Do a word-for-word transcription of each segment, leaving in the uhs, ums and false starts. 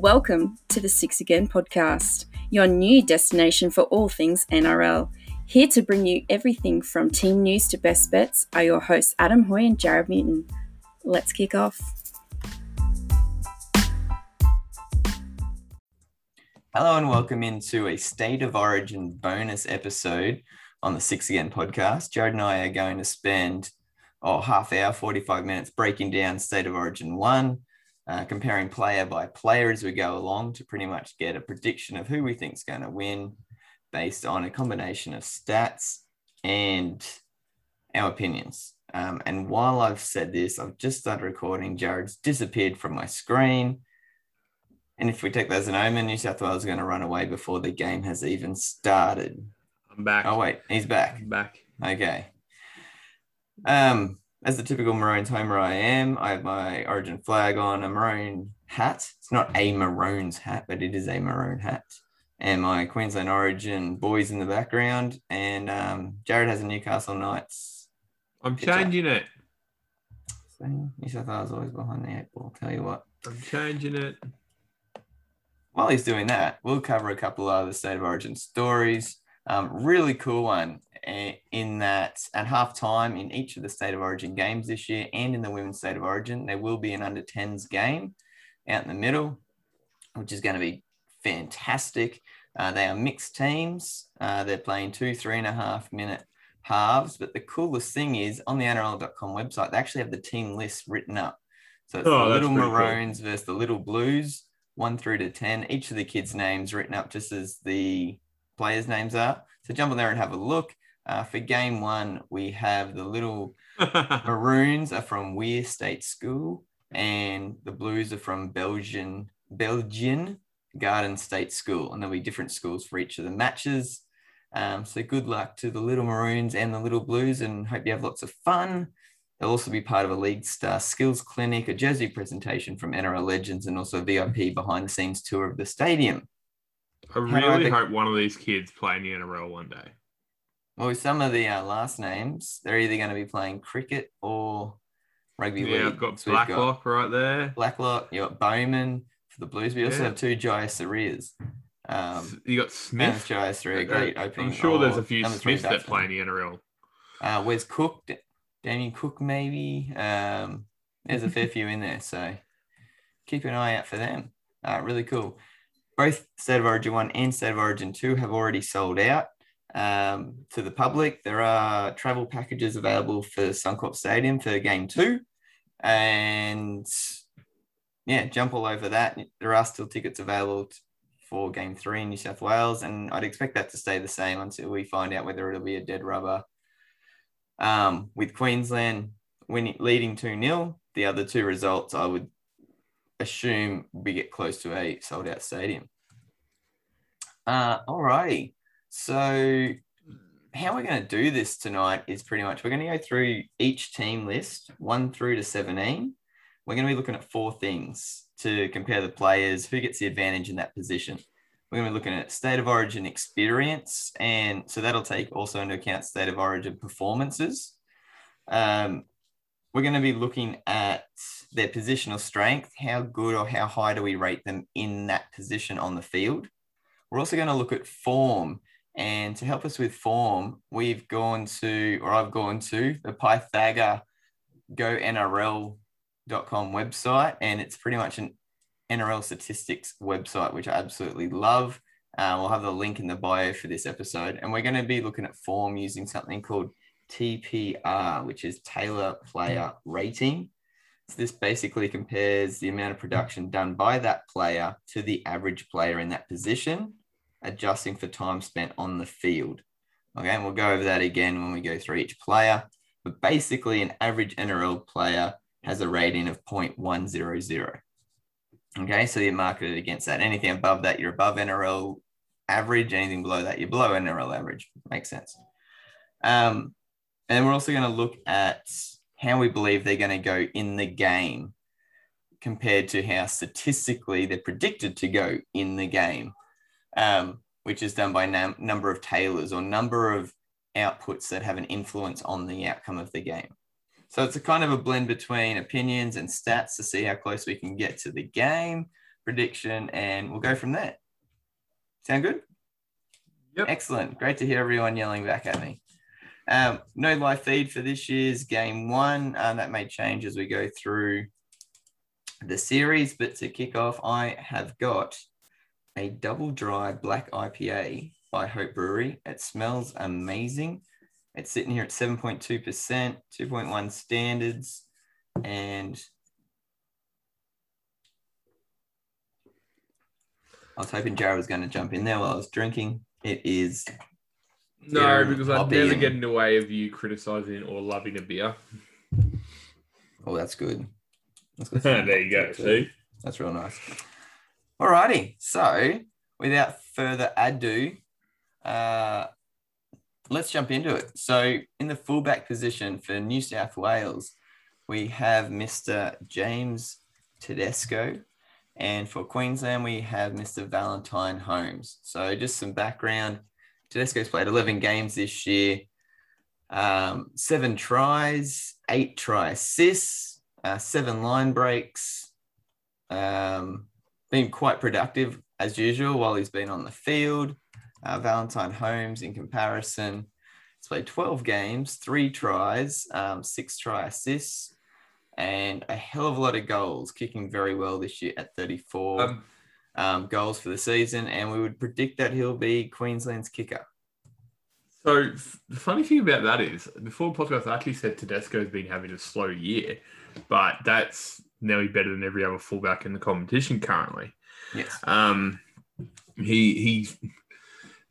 Welcome to the Six Again podcast, your new destination for all things N R L. Here to bring you everything from team news to best bets are your hosts Adam Hoy and Jared Newton. Let's kick off. Hello and welcome into a State of Origin bonus episode on the Six Again podcast. Jared and I are going to spend oh, half hour, forty-five minutes breaking down State of Origin one, uh, comparing player by player as we go along to pretty much get a prediction of who we think is going to win, based on a combination of stats and our opinions. Um, and while I've said this, I've just started recording. Jared's disappeared from my screen. And if we take that as an omen, New South Wales is going to run away before the game has even started. I'm back. Oh, wait, he's back. I'm back. Okay. Um, as the typical Maroons homer I am, I have my Origin flag on, a Maroon hat. It's not a Maroons hat, but it is a Maroon hat. And my Queensland Origin boys in the background. And um, Jared has a Newcastle Knights. I'm picture. changing it. So, New South Wales always behind the eight ball. Tell you what. I'm changing it. While he's doing that, we'll cover a couple of other State of Origin stories. Um, really cool one in that at halftime in each of the State of Origin games this year and in the Women's State of Origin, there will be an under tens game out in the middle, which is going to be fantastic. Uh, they are mixed teams. Uh, they're playing two, three and a half minute halves. But the coolest thing is on the N R L dot com website, they actually have the team list written up. So it's oh, the Little Maroons cool. versus the Little Blues, one through to ten. Each of the kids' names written up just as the players' names are. So jump on there and have a look. Uh, for game one, we have the Little Maroons are from Weir State School and the Blues are from Belgian, Belgian. Garden State School, and there'll be different schools for each of the matches. Um, so good luck to the Little Maroons and the Little Blues, and hope you have lots of fun. They'll also be part of a League Star Skills Clinic, a jersey presentation from N R L Legends, and also a V I P behind-the-scenes tour of the stadium. I really think... hope one of these kids play in the N R L one day. Well, with some of the uh, last names, they're either going to be playing cricket or rugby yeah, league. Yeah, I've got so Blacklock got right there. Blacklock, you've got Bowman. The Blues. We also yeah. have two Jai Arrows. Um You got Smith. Jai Arrow, great uh, opening. I'm sure oh, there's a few Smiths that play in the N R L. Uh, where's Cook? D- Damien Cook, maybe. Um, there's a fair few in there, so keep an eye out for them. Uh, really cool. Both State of Origin one and State of Origin two have already sold out um, to the public. There are travel packages available for Suncorp Stadium for Game two. And... yeah, jump all over that. There are still tickets available for Game three in New South Wales, and I'd expect that to stay the same until we find out whether it'll be a dead rubber. Um, with Queensland winning, leading two nil, the other two results, I would assume we get close to a sold-out stadium. Uh, all righty. So how we're going to do this tonight is pretty much we're going to go through each team list, one through to seventeen. We're going to be looking at four things to compare the players, who gets the advantage in that position. We're going to be looking at State of Origin experience, and so that'll take also into account State of Origin performances. Um, we're going to be looking at their positional strength, how good or how high do we rate them in that position on the field. We're also going to look at form, and to help us with form, we've gone to, or I've gone to, the Pythagoras Go N R L dot com website, and it's pretty much an N R L statistics website, which I absolutely love. Uh, we'll have the link in the bio for this episode, and we're going to be looking at form using something called T P R, which is Taylor Player Rating. So this basically compares the amount of production done by that player to the average player in that position, adjusting for time spent on the field. Okay, and we'll go over that again when we go through each player, but basically an average N R L player has a rating of zero point one zero zero. Okay, so you're marketed against that. Anything above that, you're above N R L average. Anything below that, you're below N R L average. Makes sense. Um, and we're also going to look at how we believe they're going to go in the game compared to how statistically they're predicted to go in the game, um, which is done by num- number of tailors or number of outputs that have an influence on the outcome of the game. So it's a kind of a blend between opinions and stats to see how close we can get to the game. prediction, and we'll go from there. Sound good? Yep. Excellent. Great to hear everyone yelling back at me. Um, no live feed for this year's game one. Um, that may change as we go through the series, but to kick off, I have got a double dry black I P A by Hope Brewery. It smells amazing. It's sitting here at seven point two percent, two point one standards, and I was hoping Jared was going to jump in there while I was drinking. It is... No, because I never get in the way of you criticising or loving a beer. Oh, that's good. That's good. There you go. See? That's real nice. All righty. So, without further ado, uh, let's jump into it. So, in the fullback position for New South Wales, we have Mister James Tedesco. And for Queensland, we have Mister Valentine Holmes. So, just some background. Tedesco's played eleven games this year, um, seven tries, eight try assists, uh, seven line breaks. Um, been quite productive as usual while he's been on the field. Uh, Valentine Holmes, in comparison, he's played twelve games, three tries, um, six try assists, and a hell of a lot of goals, kicking very well this year at thirty-four. Um- Um, goals for the season, and we would predict that he'll be Queensland's kicker. So the funny thing about that is, before the podcast, I actually said Tedesco's been having a slow year, but that's nearly better than every other fullback in the competition currently. Yes. Um, he he.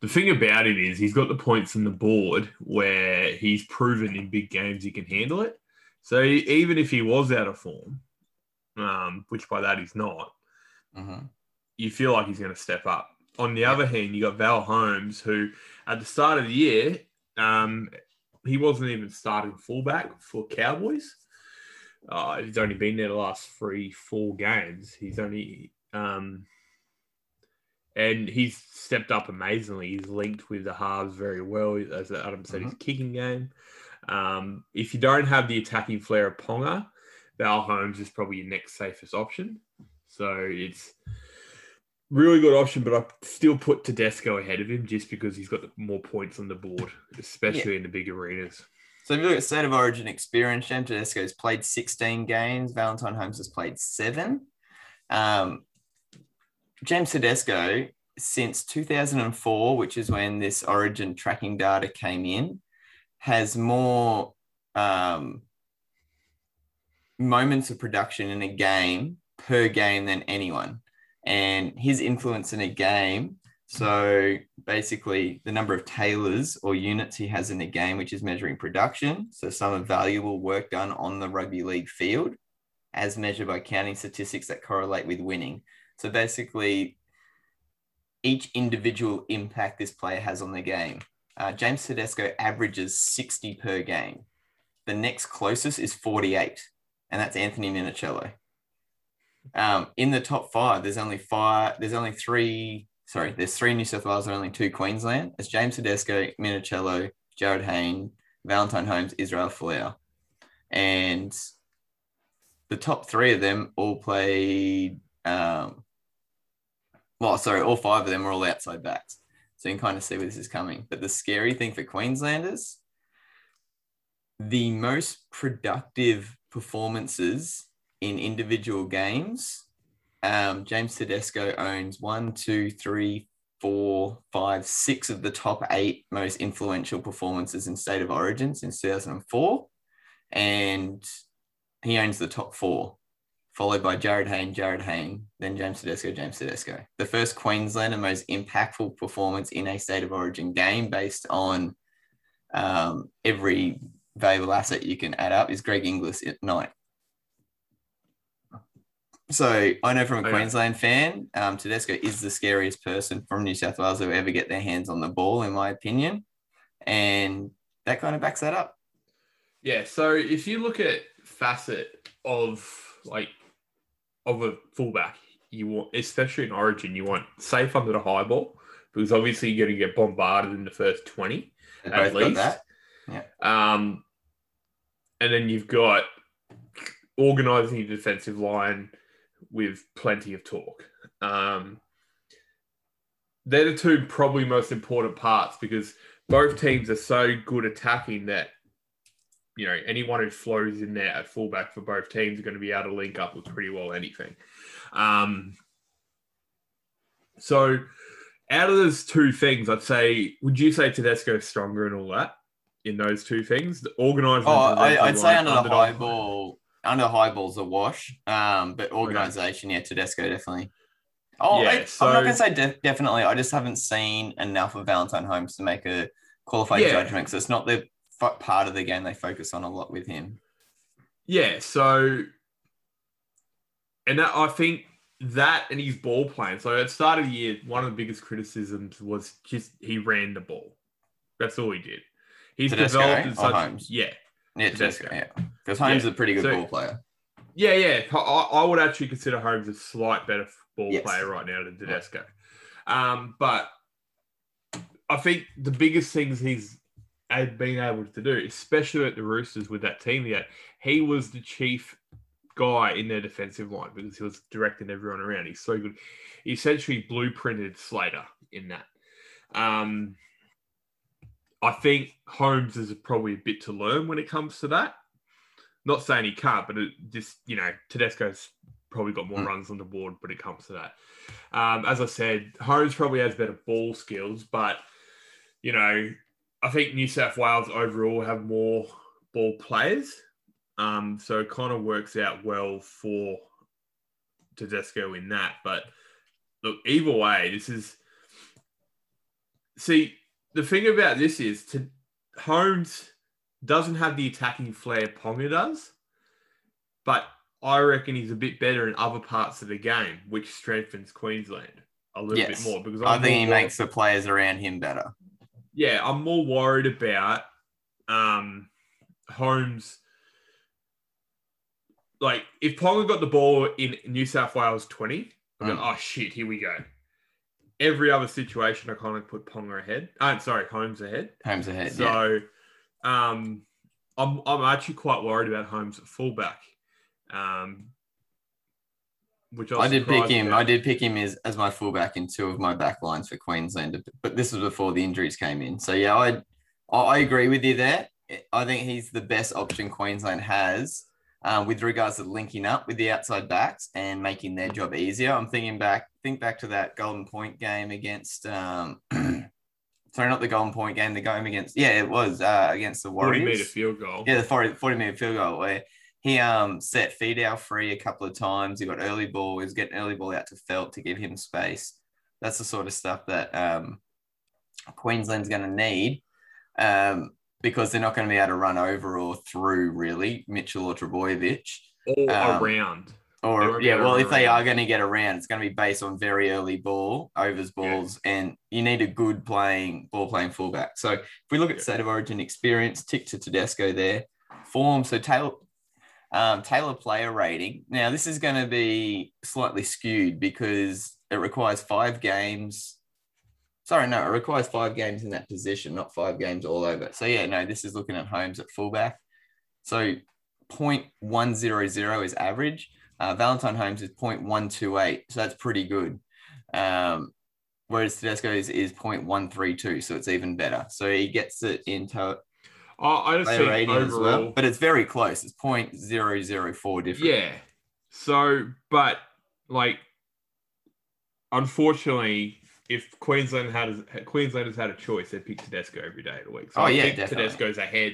The thing about it is he's got the points on the board where he's proven in big games he can handle it. So even if he was out of form, um, which by that he's not. Mm-hmm. You feel like he's going to step up. On the yeah. other hand, you got Val Holmes, who at the start of the year, um, he wasn't even starting fullback for Cowboys. Uh, he's only been there the last three, four games. He's only, um, and he's stepped up amazingly. He's linked with the halves very well. As Adam said, mm-hmm. his kicking game. Um, if you don't have the attacking flair of Ponga, Val Holmes is probably your next safest option. So it's, really good option, but I still put Tedesco ahead of him just because he's got more points on the board, especially yeah. in the big arenas. So if you look at State of Origin experience, James Tedesco's played sixteen games. Valentine Holmes has played seven. Um, James Tedesco, since two thousand four, which is when this Origin tracking data came in, has more um, moments of production in a game per game than anyone. And his influence in a game, so basically the number of tailors or units he has in the game, which is measuring production, so some of valuable work done on the rugby league field, as measured by counting statistics that correlate with winning. So basically, each individual impact this player has on the game. Uh, James Tedesco averages sixty per game. The next closest is forty-eight, and that's Anthony Minicello. Um, in the top five, there's only five, there's only three, sorry, there's three New South Wales and only two Queensland. It's James Tedesco, Minicello, Jared Hayne, Valentine Holmes, Israel Folau. And the top three of them all played, um, well, sorry, all five of them were all outside backs. So you can kind of see where this is coming. But the scary thing for Queenslanders, the most productive performances in individual games, um, James Tedesco owns one, two, three, four, five, six of the top eight most influential performances in State of Origin since two thousand four. And he owns the top four, followed by Jared Hayne, Jared Hayne, then James Tedesco, James Tedesco. The first Queenslander most impactful performance in a State of Origin game based on um, every valuable asset you can add up is Greg Inglis at nine. So I know from a oh, Queensland yeah. fan, um, Tedesco is the scariest person from New South Wales who ever get their hands on the ball, in my opinion. And that kind of backs that up. Yeah. So if you look at facet of like, of a fullback, you want, especially in Origin, you want safe under the high ball because obviously you're going to get bombarded in the first twenty They've at least. Got that. Yeah. Um, and then you've got organising your defensive line, with plenty of talk. Um, they're the two probably most important parts, because both teams are so good attacking that, you know, anyone who flows in there at fullback for both teams are going to be able to link up with pretty well anything. Um, so out of those two things, I'd say, would you say Tedesco's stronger and all that in those two things? The organisation. Oh, I, I'd say under the high ball, under high ball's a wash, um, but organisation, okay. yeah, Tedesco definitely. Oh, yeah, I, so, I'm not going to say def- definitely. I just haven't seen enough of Valentine Holmes to make a qualified yeah. judgment, because it's not the f- part of the game they focus on a lot with him. Yeah, so... And that, I think that and his ball playing. So at the start of the year, one of the biggest criticisms was just he ran the ball. That's all he did. He's Tedesco developed in such... Holmes? Yeah. Yeah, Tedesco, Tedesco yeah. Because Holmes yeah. is a pretty good so, ball player. Yeah, yeah. I, I would actually consider Holmes a slight better... ball yes. player right now to Tedesco. Right. Um, but I think the biggest things he's been able to do, especially at the Roosters with that team, that he was the chief guy in their defensive line because he was directing everyone around. He's so good. He essentially blueprinted Slater in that. Um, I think Holmes is probably a bit to learn when it comes to that. Not saying he can't, but it just, you know, Tedesco's probably got more mm. runs on the board when it comes to that. Um, as I said, Holmes probably has better ball skills, but, you know, I think New South Wales overall have more ball players. Um, so it kind of works out well for Tedesco in that. But, look, either way, this is... See, the thing about this is to... Holmes doesn't have the attacking flair Ponga does, but... I reckon he's a bit better in other parts of the game, which strengthens Queensland a little yes. bit more. Because I'm I think he worried. makes the players around him better. Yeah, I'm more worried about um, Holmes. Like, if Ponga got the ball in New South Wales twenty, I'm mm. going, oh, shit, here we go. Every other situation, I kind of put Ponga ahead. I'm oh, sorry, Holmes ahead. Holmes ahead, So yeah. um, I'm, I'm actually quite worried about Holmes at fullback. Um, which I, I did pick him. About. I did pick him as, as my fullback in two of my back lines for Queensland, but this was before the injuries came in. So yeah, I I agree with you there. I think he's the best option Queensland has um, with regards to linking up with the outside backs and making their job easier. I'm thinking back, think back to that Golden Point game against. Um, sorry, not the Golden Point game. The game against yeah, it was uh, against the Warriors. Forty meter field goal. Yeah, the forty meter field goal where. He um, set Fidel free a couple of times. He got early ball. He was getting early ball out to Feldt to give him space. That's the sort of stuff that um, Queensland's going to need um, because they're not going to be able to run over or through, really, Mitchell or Trbojevic. Or um, around. Or Yeah, well, around. If they are going to get around, it's going to be based on very early ball, overs balls, yeah. and you need a good playing ball-playing fullback. So if we look at yeah. State of Origin experience, tick to Tedesco there. Form, so Taylor... Um, Taylor Player Rating. Now, this is going to be slightly skewed because it requires five games. Sorry, no, it requires five games in that position, not five games all over. So, yeah, no, this is looking at Holmes at fullback. So, zero point one zero zero is average. Uh, Valentine Holmes is zero point one two eight, so that's pretty good. Um, whereas Tedesco is, is zero point one three two, so it's even better. So, he gets it in total. Oh, I just think overall, as well, but it's very close. It's zero point zero zero four different. Yeah. So, but like, unfortunately, if Queensland had Queensland has had a choice, they pick Tedesco every day of the week. So oh I yeah, think definitely. Tedesco's ahead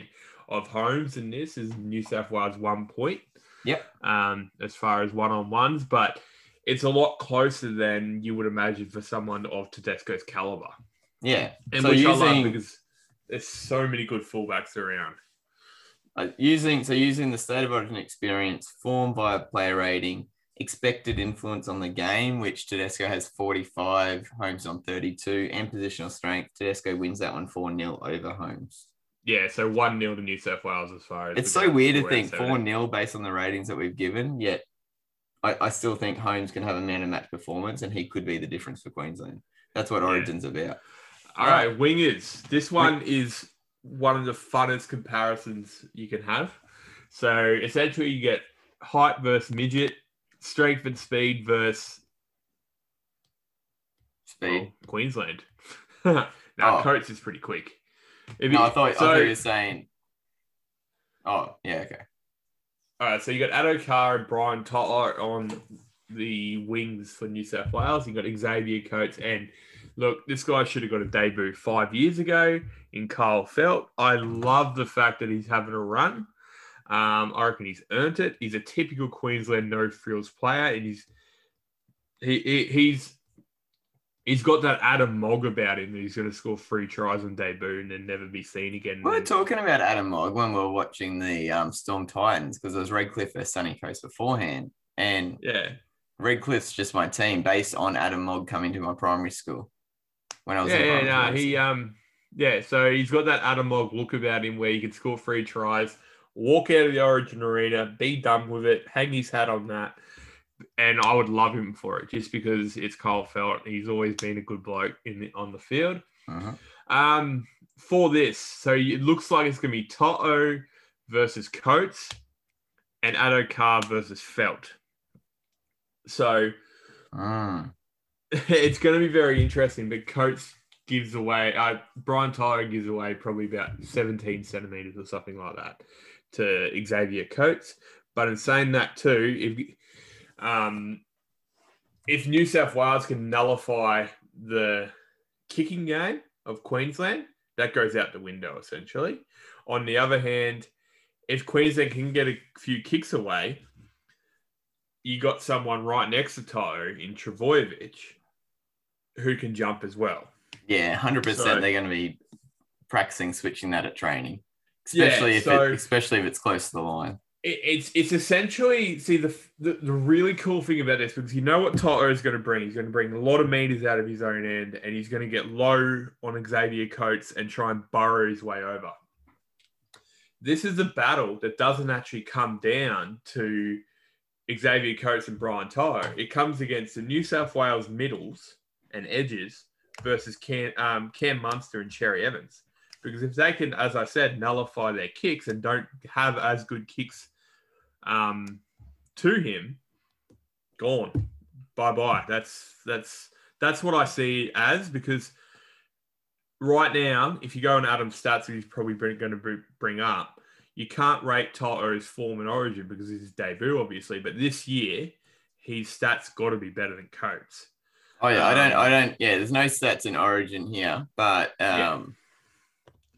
of Holmes, and this is New South Wales one point. Yep. Um, as far as one-on-ones, but it's a lot closer than you would imagine for someone of Tedesco's caliber. Yeah. And so which using... I love because. There's so many good fullbacks around. Uh, using so using the State of Origin experience, form via player rating, expected influence on the game, which Tedesco has forty-five, Holmes on thirty-two, and positional strength. Tedesco wins that one four nil over Holmes. Yeah, so one nil to New South Wales as far as... It's so weird to think four nil based on the ratings that we've given, yet I, I still think Holmes can have a man-of-match performance and he could be the difference for Queensland. That's what Origin's yeah. about. All right, wingers. This one is one of the funnest comparisons you can have. So essentially you get height versus midget, strength and speed versus speed. Oh, Queensland. Now nah, oh. Coates is pretty quick. If no, you, I thought so, I thought you were saying. Oh yeah, okay. All right, so you got Addo-Carr and Brian To'o on the wings for New South Wales. You got Xavier Coates, and look, this guy should have got a debut five years ago in Kyle Feldt. I love the fact that he's having a run. Um, I reckon he's earned it. He's a typical Queensland no-frills player, and he's he, he he's he's got that Adam Mogg about him that he's going to score three tries on debut and then never be seen again. We were talking about Adam Mogg when we were watching the um, Storm Titans, because it was Redcliffe versus Sunny Coast beforehand, and yeah, Redcliffe's just my team based on Adam Mogg coming to my primary school when I was yeah, in primary yeah, no, he um yeah, so he's got that Adam Mogg look about him where he can score three tries, walk out of the Origin arena, be done with it, hang his hat on that. And I would love him for it just because it's Kyle Feldt. He's always been a good bloke in the, on the field. Uh-huh. Um, for this, so it looks like it's going to be To'o versus Coates and Addo-Carr versus Feldt. So uh. It's going to be very interesting, but Coates gives away, uh, Brian To'o gives away probably about seventeen centimetres or something like that to Xavier Coates. But in saying that too, if um, if New South Wales can nullify the kicking game of Queensland, that goes out the window essentially. On the other hand, if Queensland can get a few kicks away, you got someone right next to To'o in Trbojevic who can jump as well. Yeah, one hundred percent so, they're going to be practicing switching that at training, especially yeah, if so it, especially if it's close to the line. It, it's it's essentially, see, the, the the really cool thing about this, because you know what To'o is going to bring. He's going to bring a lot of meters out of his own end, and he's going to get low on Xavier Coates and try and burrow his way over. This is a battle that doesn't actually come down to Xavier Coates and Brian To'o. It comes against the New South Wales middles and edges versus Cam, um, Cam Munster and Cherry-Evans. Because if they can, as I said, nullify their kicks and don't have as good kicks um, to him, gone. Bye-bye. That's that's that's what I see as, because right now, if you go on Adam's stats, he's probably going to bring up, you can't rate To'o's form in Origin because it's his debut, obviously. But this year, his stats got to be better than Coates. Oh yeah, I don't, I don't, yeah. There's no stats in Origin here, but um,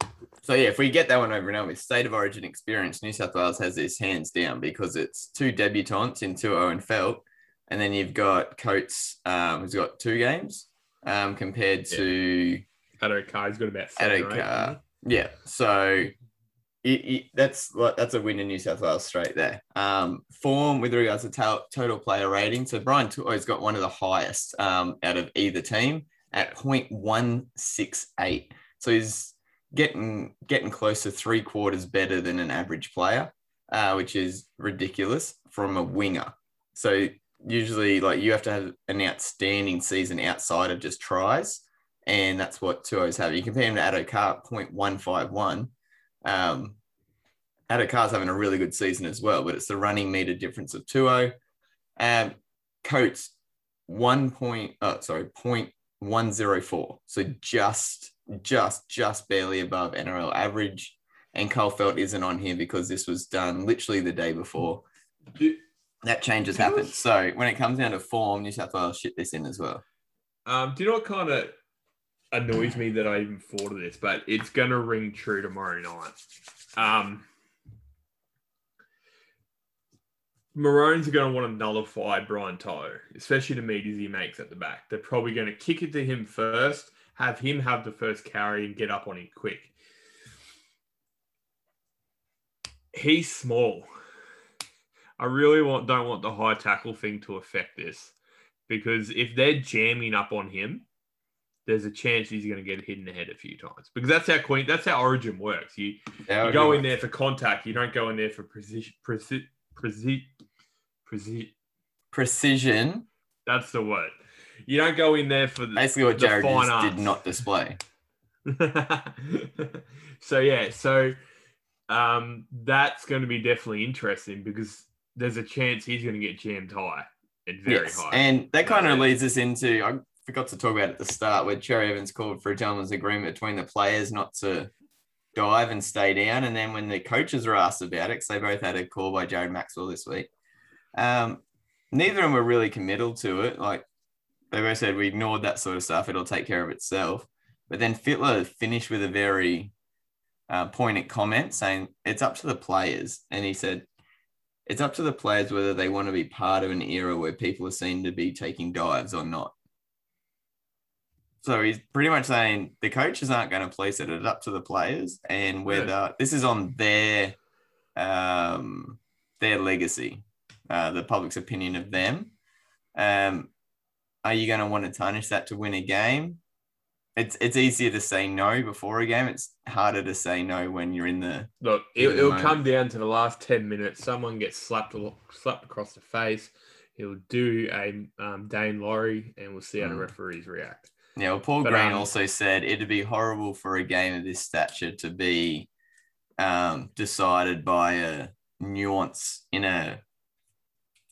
yeah. so yeah, if we get that one over and over with State of Origin experience, New South Wales has this hands down, because it's two debutants in To'o and Feldt, and then you've got Coates, um, who's got two games, um, compared yeah. to Addo-Carr, he's got about seven, Addo-Carr, right? yeah. So it, it, that's that's a win in New South Wales straight there. Um, form with regards to t- total player rating, so Brian To'o's got one of the highest um, out of either team at point one six eight. So he's getting getting close to three quarters better than an average player, uh, which is ridiculous from a winger. So usually, like, you have to have an outstanding season outside of just tries, and that's what To'o's having. You compare him to Addo-Carr at point one five one. Um, Addo-Carr's having a really good season as well, but it's the running meter difference of To'o. Um, Coates one point, oh, sorry, point one zero four, so just, just, just barely above N R L average. And Kyle Feldt isn't on here because this was done literally the day before. That change has happened. So when it comes down to form, New South Wales shit this in as well. Um, do you know what kind of annoys me that I even thought of this, but it's going to ring true tomorrow night. Um, Maroons are going to want to nullify Brian To'o, especially the meters he makes at the back. They're probably going to kick it to him first, have him have the first carry and get up on him quick. He's small. I really want don't want the high tackle thing to affect this, because if they're jamming up on him, there's a chance he's going to get hit in the head a few times, because that's how Queen, that's how Origin works. You, you go in there for contact. You don't go in there for precision, precision, precision, precision. precision. That's the word. You don't go in there for the, basically what the Jared fine arts. Did not display. so yeah, so um, that's going to be definitely interesting, because there's a chance he's going to get jammed high very yes. high. And that kind of leads us into, I forgot to talk about at the start, where Cherry-Evans called for a gentleman's agreement between the players not to dive and stay down. And then when the coaches were asked about it, because they both had a call by Jared Maxwell this week, um, neither of them were really committal to it. Like, they both said, we ignored that sort of stuff. It'll take care of itself. But then Fittler finished with a very uh, poignant comment saying, it's up to the players. And he said, it's up to the players whether they want to be part of an era where people are seen to be taking dives or not. So he's pretty much saying the coaches aren't going to police it. It's up to the players, and whether yeah. this is on their um, their legacy, uh, the public's opinion of them. Um, are you going to want to tarnish that to win a game? It's it's easier to say no before a game. It's harder to say no when you're in the look. It, in the it'll moment. Come down to the last ten minutes. Someone gets slapped slapped across the face. He'll do a um, Dane Laurie, and we'll see how mm. the referees react. Yeah, well, Paul but, Green um, also said it'd be horrible for a game of this stature to be um, decided by a nuance in a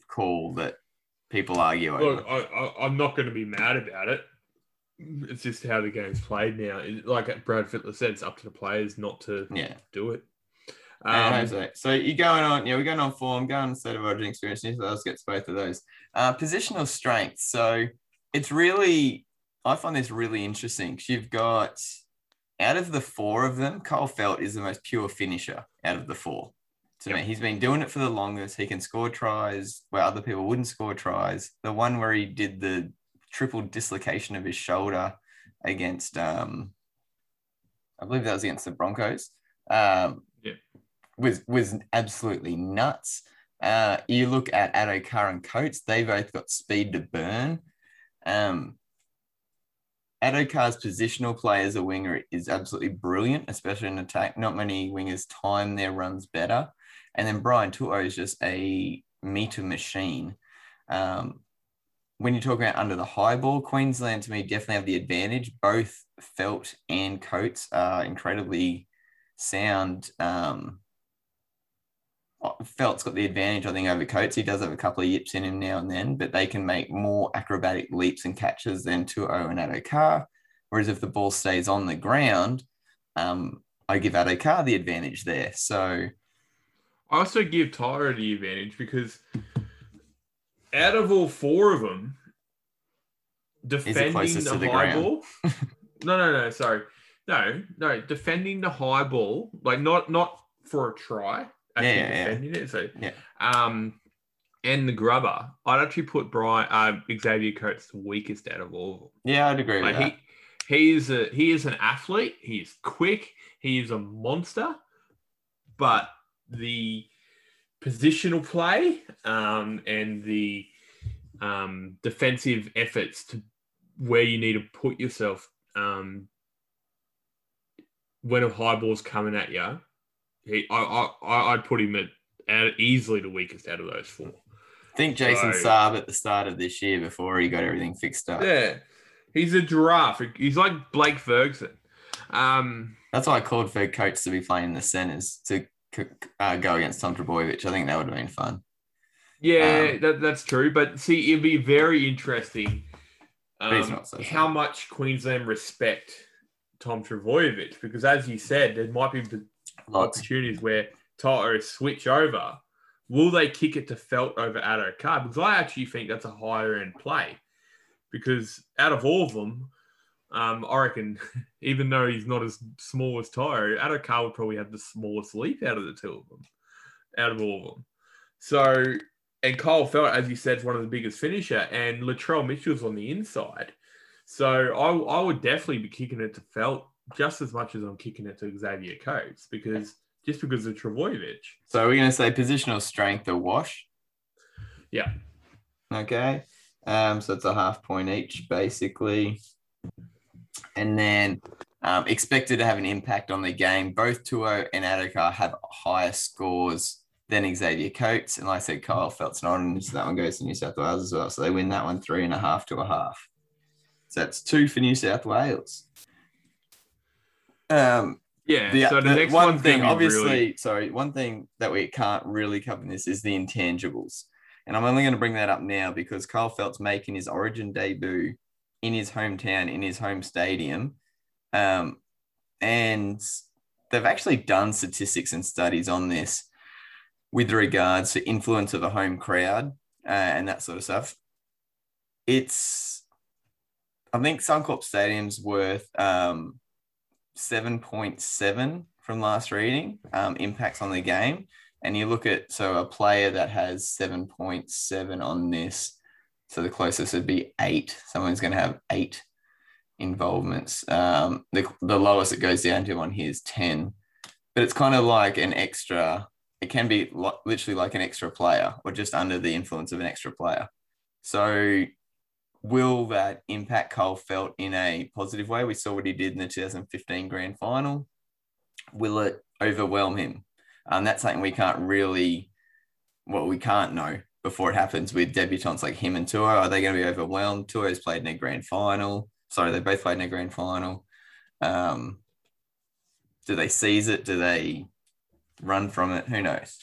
call that people argue over. Look, I, I, I'm not going to be mad about it. It's just how the game's played now. Like Brad Fittler said, it's up to the players not to yeah. do it. Um, so. so you're going on, yeah, we're going on form, going on State of Origin experience. New South gets both of those. Uh, positional strength. So it's really, I find this really interesting. You've got, out of the four of them, Kyle Feldt is the most pure finisher out of the four. To yep. me, he's been doing it for the longest. He can score tries where other people wouldn't score tries. The one where he did the triple dislocation of his shoulder against, um, I believe that was against the Broncos, um, yeah. was, was absolutely nuts. Uh, you look at Addo-Carr and Coates, they both got speed to burn. Um, Addo-Carr's positional play as a winger is absolutely brilliant, especially in attack. Not many wingers time their runs better. And then Brian To'o is just a meter machine. Um, When you're talking about under the high ball, Queensland, to me, definitely have the advantage. Both Feldt and Coates are incredibly sound. Um, Felt's got the advantage, I think, over Coates. He does have a couple of yips in him now and then, but they can make more acrobatic leaps and catches than To'o and Addo-Carr. Whereas if the ball stays on the ground, um, I give Addo-Carr the advantage there. So I also give Tyra the advantage because out of all four of them, defending the, the high ground? ball. No, no, no, sorry. No, no, defending the high ball, like not not for a try. Actually yeah, yeah, defending yeah. it. So, yeah. um, and the grubber, I'd actually put Brian uh, Xavier Coates the weakest out of all of them. Yeah, I'd agree like with he, that. He is a he is an athlete. He is quick. He is a monster. But the positional play um, and the um, defensive efforts to where you need to put yourself um, when a high ball's coming at you, he, I, I, I'd put him at, at easily the weakest out of those four. I think Jason so, Saab at the start of this year before he got everything fixed up. Yeah, he's a giraffe. He's like Blake Ferguson. Um, That's why I called for Coates to be playing in the centres to Uh, go against Tom Trbojevic. I think that would have been fun. Yeah, um, that, that's true. But see, it'd be very interesting um, so how much Queensland respect Tom Trbojevic, because as you said, there might be lots. opportunities where To'o switch over. Will they kick it to Feldt over Addo-Carr? Because I actually think that's a higher end play, because out of all of them, Um, I reckon, even though he's not as small as To'o, Addo-Carr would probably have the smallest leap out of the two of them, out of all of them. So, and Kyle Feldt, as you said, is one of the biggest finisher, and Latrell Mitchell's on the inside. So I, I would definitely be kicking it to Feldt just as much as I'm kicking it to Xavier Coates, because just because of Trbojevic. So we're going to say positional strength or wash? Yeah. Okay. Um, so it's a half point each, basically. And then um, expected to have an impact on the game. Both To'o and Addo-Carr have higher scores than Xavier Coates. And like I said, Kyle Felt's not on, so that one goes to New South Wales as well. So they win that one three and a half to a half. So that's two for New South Wales. Um, yeah, the, so the, the next one thing, obviously, really... sorry, one thing that we can't really cover in this is the intangibles. And I'm only going to bring that up now because Kyle Feldt's making his Origin debut in his hometown, in his home stadium. Um, and they've actually done statistics and studies on this with regards to influence of a home crowd uh, and that sort of stuff. It's, I think Suncorp Stadium's worth um, seven point seven from last reading, um, impacts on the game. And you look at, so a player that has seven point seven on this, so the closest would be eight. Someone's going to have eight involvements. Um, the, the lowest it goes down to on here is ten. But it's kind of like an extra, it can be lo- literally like an extra player or just under the influence of an extra player. So will that impact Kyle Feldt in a positive way? We saw what he did in the two thousand fifteen grand final. Will it overwhelm him? Um, that's something we can't really, well, we can't know before it happens with debutants like him and To'o. Are they going to be overwhelmed? To'o's played in a grand final. Sorry, they both played in a grand final. Um, do they seize it? Do they run from it? Who knows?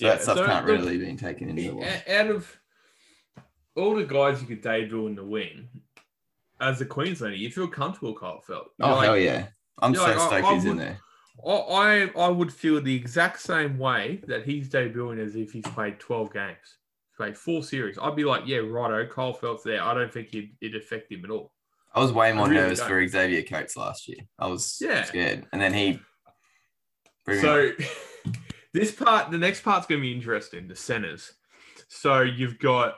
So yeah, that stuff so can't look, really be taken into the way. Out of all the guys you could debut in the wing, as a Queenslander, you feel comfortable, Kyle Feldt. You're oh, like, hell yeah. I'm so like, stoked I, I he's would, in there. I I would feel the exact same way that he's debuting as if he's played twelve games, played four series. I'd be like, yeah, righto, Kyle Feldt's there. I don't think it'd, it'd affect him at all. I was way more really nervous don't. for Xavier Coates last year. I was yeah. scared. And then he... So this part, the next part's going to be interesting, the centres. So you've got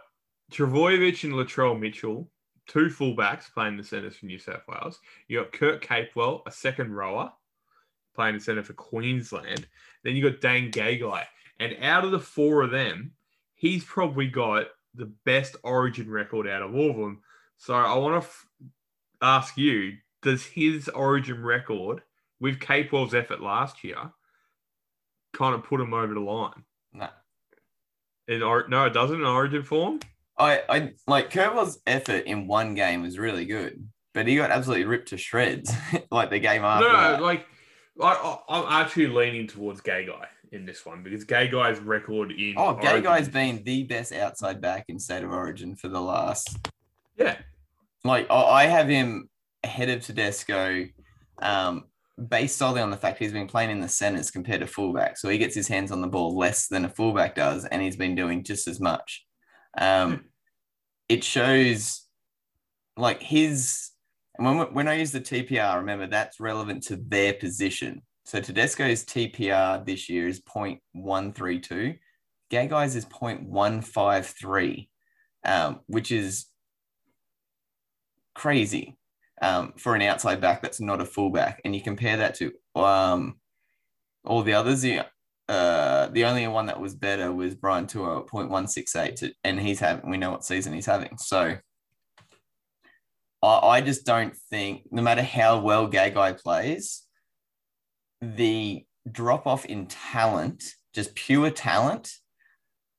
Trbojevic and Latrell Mitchell, two fullbacks playing the centres for New South Wales. You've got Kurt Capewell, a second rower, playing the centre for Queensland. Then you got Dane Gagai. And out of the four of them, he's probably got the best Origin record out of all of them. So I want to f- ask you, does his Origin record with Capewell's effort last year kind of put him over the line? No. In or- no, it doesn't in Origin form? I, I like Capewell's effort in one game was really good, but he got absolutely ripped to shreds like the game after. No, that. like... I, I'm actually leaning towards Gagai in this one because Gagai's record in oh, Gagai's been the best outside back in State of Origin for the last yeah. Like I have him ahead of Tedesco, um, based solely on the fact he's been playing in the centres compared to fullback, so he gets his hands on the ball less than a fullback does, and he's been doing just as much. Um, it shows, like his. And when I use the T P R, remember, that's relevant to their position. So Tedesco's T P R this year is zero point one three two. Gagai's is zero point one five three, um, which is crazy um, for an outside back that's not a fullback. And you compare that to um, all the others. The, uh, the only one that was better was Brian To'o at zero point one six eight, and he's having, we know what season he's having. So... I just don't think, no matter how well Gagai plays, the drop-off in talent, just pure talent,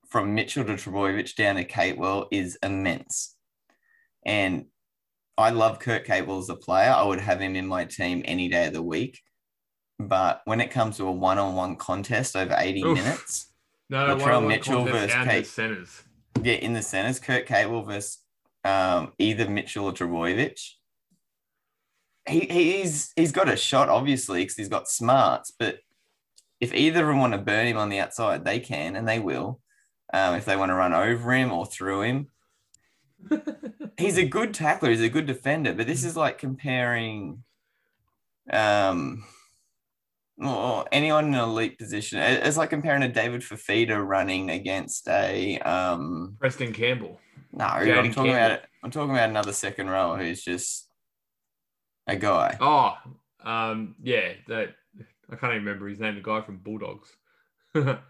from Mitchell to Trbojevic down to Capewell is immense. And I love Kurt Capewell as a player. I would have him in my team any day of the week. But when it comes to a one-on-one contest over eighty Oof. minutes, no, Latrell Mitchell versus Capewell. Yeah, in the centres, Kurt Capewell versus... Um, either Mitchell or Trbojevic. He he's he's got a shot, obviously, because he's got smarts. But if either of them want to burn him on the outside, they can and they will. Um, if they want to run over him or through him, he's a good tackler. He's a good defender. But this is like comparing, um, or anyone in an elite position. It's like comparing a David Fifita running against a um Preston Campbell. No, Jared I'm talking Campbell. about I'm talking about another second rower who's just a guy. Oh, um, yeah, that I can't even remember his name. The guy from Bulldogs. Ah,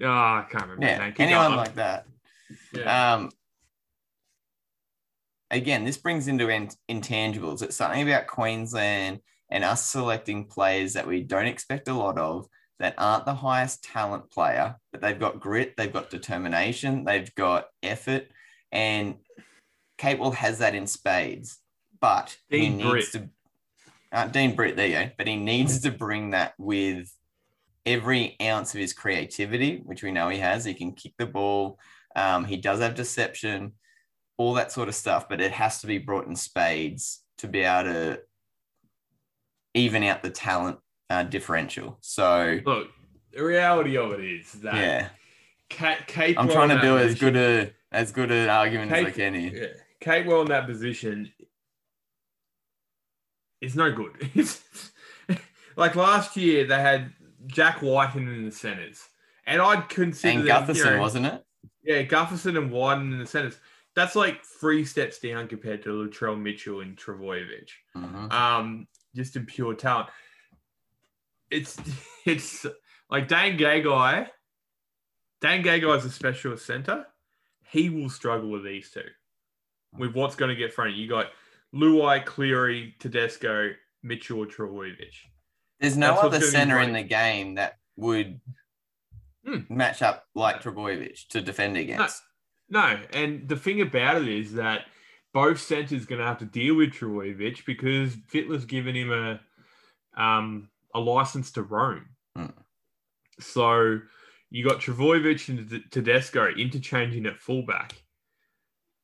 oh, I can't remember. Yeah, his name. anyone going. like that. Yeah. Um, again, this brings into intangibles. It's something about Queensland and us selecting players that we don't expect a lot of, that aren't the highest talent player, but they've got grit, they've got determination, they've got effort. And Capewell has that in spades, but Dean he needs Britt. to. Uh, Dean Britt, there you go. But he needs to bring that with every ounce of his creativity, which we know he has. He can kick the ball. Um, he does have deception, all that sort of stuff, but it has to be brought in spades to be able to even out the talent uh, differential. So look, the reality of it is that yeah. Ca- Capewell I'm trying to do as good a as good an argument Cape, as I can here. Yeah. Capewell in that position is no good. Like last year, they had Jack Whiten in the centres, and I'd consider and Gutherson, them, you know, wasn't it? Yeah, Gutherson and Whiten in the centres. That's like three steps down compared to Latrell Mitchell and Trbojevic. Mm-hmm. Um, just in pure talent, it's it's like Dane Gagai. Dane Gagai is a specialist centre. He will struggle with these two, with what's going to get front of you. You got Luai, Cleary, Tedesco, Mitchell, Trbojevic. There's no That's other centre in the game that would hmm. match up like Trbojevic to defend against. No. No, and the thing about it is that both centres going to have to deal with Trbojevic because Fitler's given him a um, a license to roam. Mm. So you got Trbojevic and Tedesco interchanging at fullback.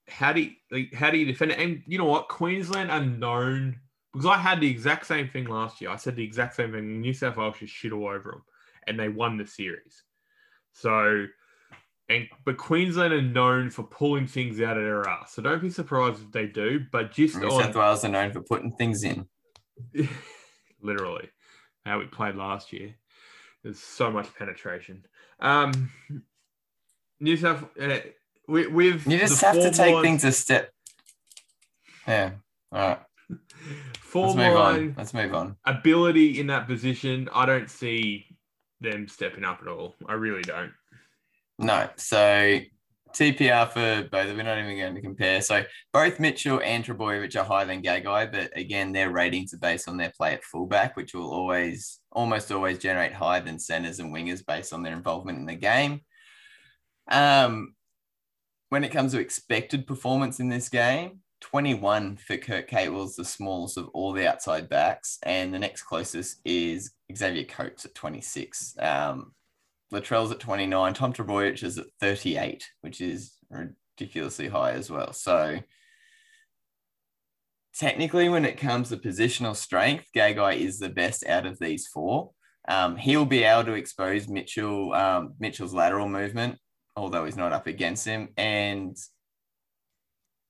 How do you, like, how do you defend it? And you know what, Queensland are known because I had the exact same thing last year. I said the exact same thing. New South Wales just shit all over them, and they won the series. So. And, but Queensland are known for pulling things out of their ass. So don't be surprised if they do. But just New South Wales are known for putting things in. Literally. How we played last year. There's so much penetration. Um, New South... Uh, we, we've you just have to take line... things a step... Yeah. All right. Form Let's move on. Let's move on. Ability in that position, I don't see them stepping up at all. I really don't. No, so T P R for both. We're not even going to compare. So both Mitchell and Trbojevic are higher than Gagai, but again, their ratings are based on their play at fullback, which will always, almost always generate higher than centres and wingers based on their involvement in the game. Um, when it comes to expected performance in this game, twenty-one for Kurt Capewell is the smallest of all the outside backs, and the next closest is Xavier Coates at twenty-six. Um, Latrell's at twenty-nine. Tom Trbojevic is at thirty-eight, which is ridiculously high as well. So technically, when it comes to positional strength, Gagai is the best out of these four. Um, he'll be able to expose Mitchell, um, Mitchell's lateral movement, although he's not up against him. And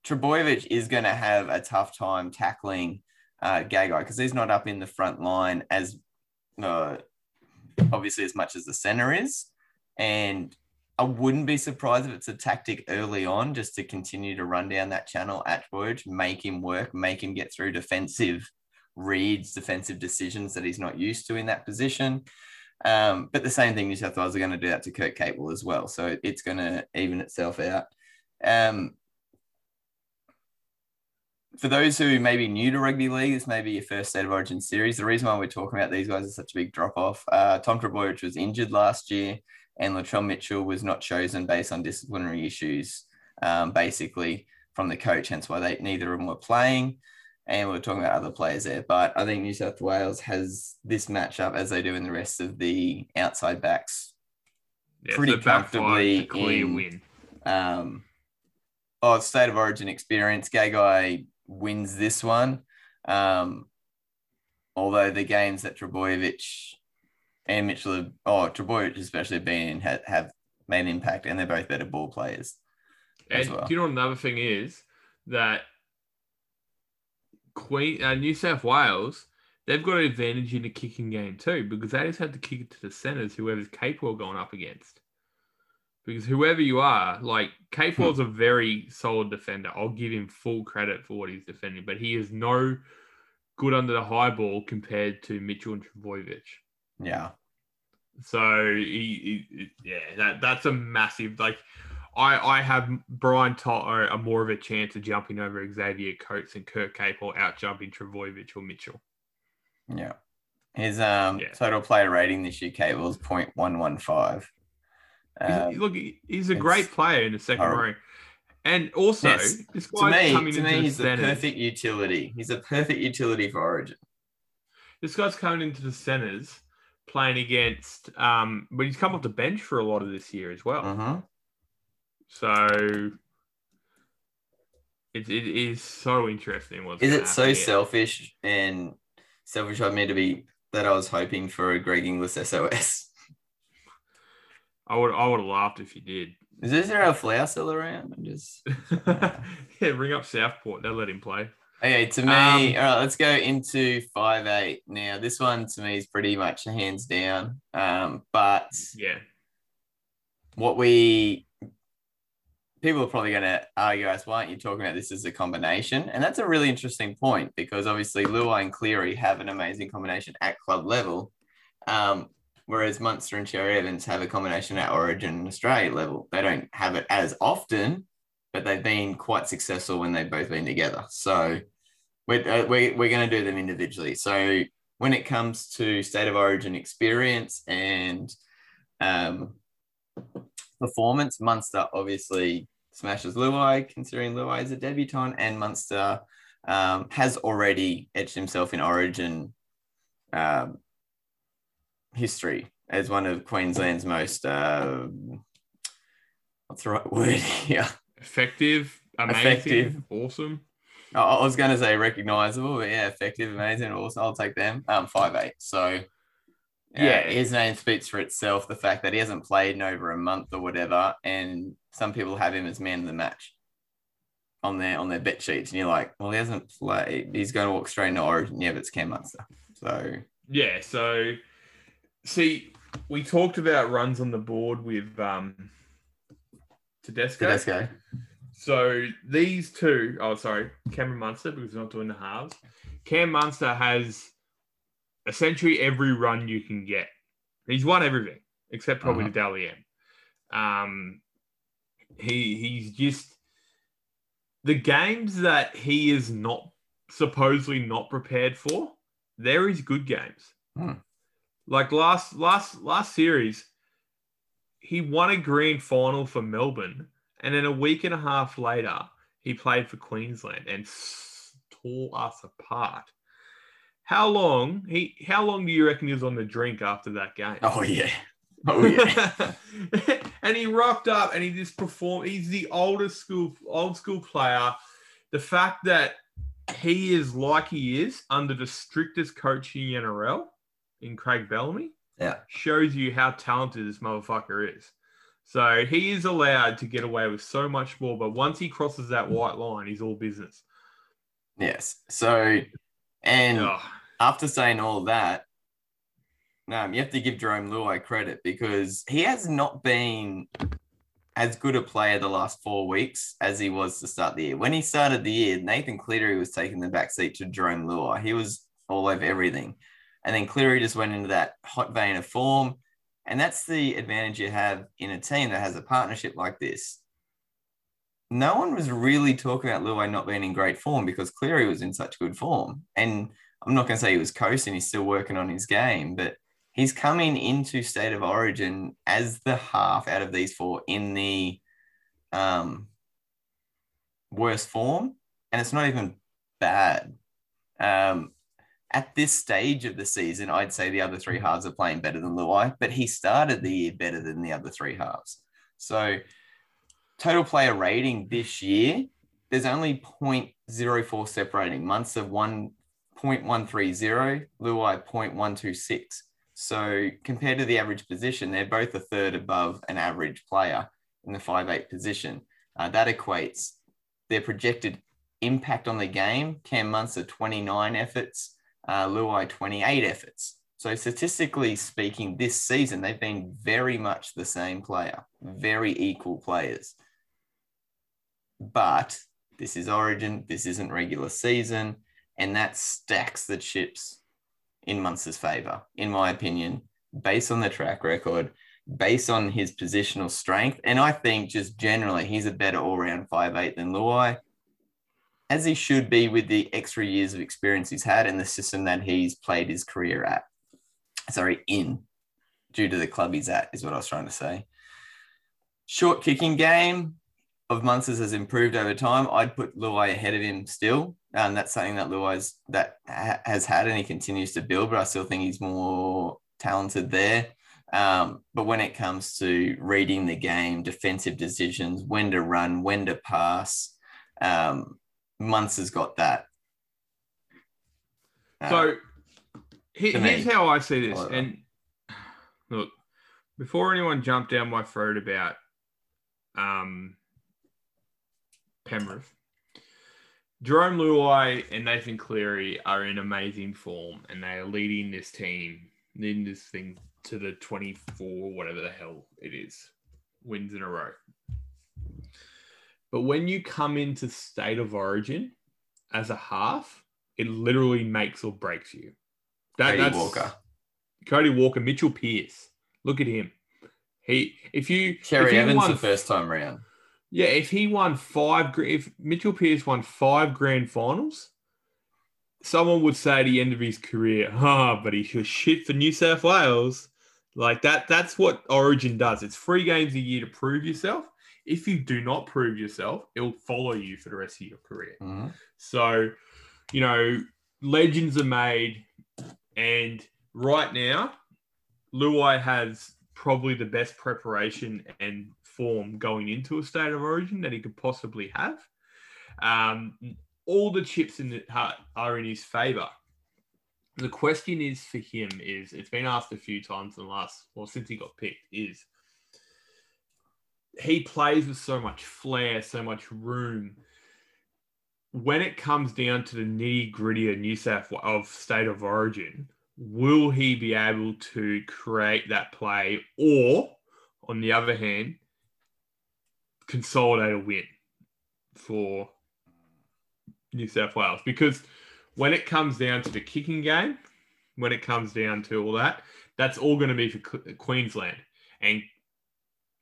Trbojevic is going to have a tough time tackling uh, Gagai because he's not up in the front line as uh, obviously as much as the center is, and I wouldn't be surprised if it's a tactic early on just to continue to run down that channel at Trbojevic, make him work, make him get through defensive reads, defensive decisions that he's not used to in that position. Um, but the same thing New South Wales are going to do that to Kurt Capewell as well, so it's going to even itself out. Um, For those who may be new to rugby league, this may be your first State of Origin series. The reason why we're talking about these guys is such a big drop-off. Uh, Tom Trbojevic was injured last year, and Latrell Mitchell was not chosen based on disciplinary issues, um, basically, from the coach, hence why they neither of them were playing. And we're talking about other players there. But I think New South Wales has this matchup, as they do in the rest of the outside backs, yeah, pretty so comfortably back five, in win. Um, oh, State of Origin experience. Gagai wins this one, um, although the games that Trbojevic and Mitchell have, oh Trbojevic especially been in, have, have made an impact, and they're both better ball players. And as well. Do you know another thing is that Queen uh, New South Wales, they've got an advantage in the kicking game too, because they just have to kick it to the centres, whoever's Capewell going up against. Because whoever you are, like, Capewell's a very solid defender. I'll give him full credit for what he's defending, but he is no good under the high ball compared to Mitchell and Trbojevic. Yeah. So, he, he, yeah, that that's a massive, like, I, I have Brian To'o a more of a chance of jumping over Xavier Coates and Kurt Capewell out-jumping Trbojevic or Mitchell. Yeah. His um yeah. total player rating this year, Capewell's point one one five. Um, look, he's a great player in the second horrible. row, and also yes. this guy's to me, coming to into me, the he's centers. a perfect utility. He's a perfect utility for Origin. This guy's coming into the centres, playing against, um, but he's come off the bench for a lot of this year as well. Uh-huh. So it, it is so interesting. What's is it so here. selfish and selfish of me to be that I was hoping for a Greg Inglis S O S? I would I would have laughed if you did. Is, is there a flower still around? I'm just yeah, ring up Southport. They'll let him play. Okay, to me, um, all right, let's go into five eight now. This one to me is pretty much hands down. Um, but yeah, what we people are probably going to argue as, why aren't you talking about this as a combination? And that's a really interesting point, because obviously Luai and Cleary have an amazing combination at club level, um, whereas Munster and Cherry-Evans have a combination at Origin and Australia level. They don't have it as often, but they've been quite successful when they've both been together. So we're, uh, we're, we're going to do them individually. So when it comes to State of Origin experience and um, performance, Munster obviously smashes Luai, considering Luai is a debutant, and Munster um, has already etched himself in Origin um, history as one of Queensland's most, uh, what's the right word here? Effective, amazing, effective. Awesome. I was going to say recognisable, but yeah, effective, amazing, awesome. I'll take them. Um, five eight. So, yeah, yeah, his name speaks for itself. The fact that he hasn't played in over a month or whatever, and some people have him as man of the match on their on their bet sheets, and you're like, well, he hasn't played. He's going to walk straight into Origin. Yeah, but it's Cam Munster. So yeah, so see, we talked about runs on the board with um. Tedesco. Tedesco. So these two, oh, sorry, Cameron Munster, because we're not doing the halves. Cam Munster has essentially every run you can get. He's won everything, except probably uh-huh. the Dally M. Um, he, he's just... The games that he is not supposedly not prepared for, there is good games. Hmm. Like last last last series... He won a grand final for Melbourne, and then a week and a half later, he played for Queensland and tore us apart. How long he? How long do you reckon he was on the drink after that game? Oh yeah, oh yeah. And he rocked up and he just performed. He's the oldest school, old school player. The fact that he is like he is under the strictest coaching N R L in Craig Bellamy. Yeah. Shows you how talented this motherfucker is. So he is allowed to get away with so much more, but once he crosses that white line, he's all business. Yes. So, and Ugh. after saying all that, um, you have to give Jerome Luai credit, because he has not been as good a player the last four weeks as he was to start the year. When he started the year, Nathan Cleary was taking the backseat to Jerome Luai. He was all over everything. And then Cleary just went into that hot vein of form. And that's the advantage you have in a team that has a partnership like this. No one was really talking about Luai not being in great form, because Cleary was in such good form. And I'm not going to say he was coasting. He's still working on his game. But he's coming into State of Origin as the half out of these four in the um, worst form. And it's not even bad. Um At this stage of the season, I'd say the other three halves are playing better than Luai, but he started the year better than the other three halves. So total player rating this year, there's only zero point zero four separating. Munster one point one three zero, Luai zero point one two six. So compared to the average position, they're both a third above an average player in the five eight position. Uh, that equates their projected impact on the game. Cam Munster, twenty-nine efforts. Uh, Luai, twenty-eight efforts. So statistically speaking, this season, they've been very much the same player, very equal players. But this is Origin, this isn't regular season, and that stacks the chips in Munster's favour, in my opinion, based on the track record, based on his positional strength. And I think just generally, he's a better all-round five eight than Luai, as he should be, with the extra years of experience he's had and the system that he's played his career at. Sorry, in, due to the club he's at, is what I was trying to say. Short kicking game of Munster's has improved over time. I'd put Luai ahead of him still. Um, that's something that Luai's that ha- has had and he continues to build, but I still think he's more talented there. Um, but when it comes to reading the game, defensive decisions, when to run, when to pass, um, Munster's got that. Uh, so he, here's me. how I see this. Oliver. And look, before anyone jumped down my throat about um, Penrith, Jerome Luai and Nathan Cleary are in amazing form, and they are leading this team, leading this thing to the twenty-four, whatever the hell it is, wins in a row. But when you come into State of Origin as a half, it literally makes or breaks you. That, Cody that's, Walker. Cody Walker, Mitchell Pearce. Look at him. He, if you... Cherry-Evans won, the first time round. Yeah, if he won five... If Mitchell Pearce won five grand finals, someone would say at the end of his career, ah, oh, but he should shit for New South Wales. Like, that. that's what Origin does. It's three games a year to prove yourself. If you do not prove yourself, it'll follow you for the rest of your career. Mm-hmm. So, you know, legends are made. And right now, Luai has probably the best preparation and form going into a State of Origin that he could possibly have. Um, all the chips in the heart are in his favour. The question is for him is, it's been asked a few times in the last, well, since he got picked, is he plays with so much flair, so much room. When it comes down to the nitty-gritty of New South of State of Origin, will he be able to create that play or, on the other hand, consolidate a win for New South Wales? Because when it comes down to the kicking game, when it comes down to all that, that's all going to be for Queensland. And,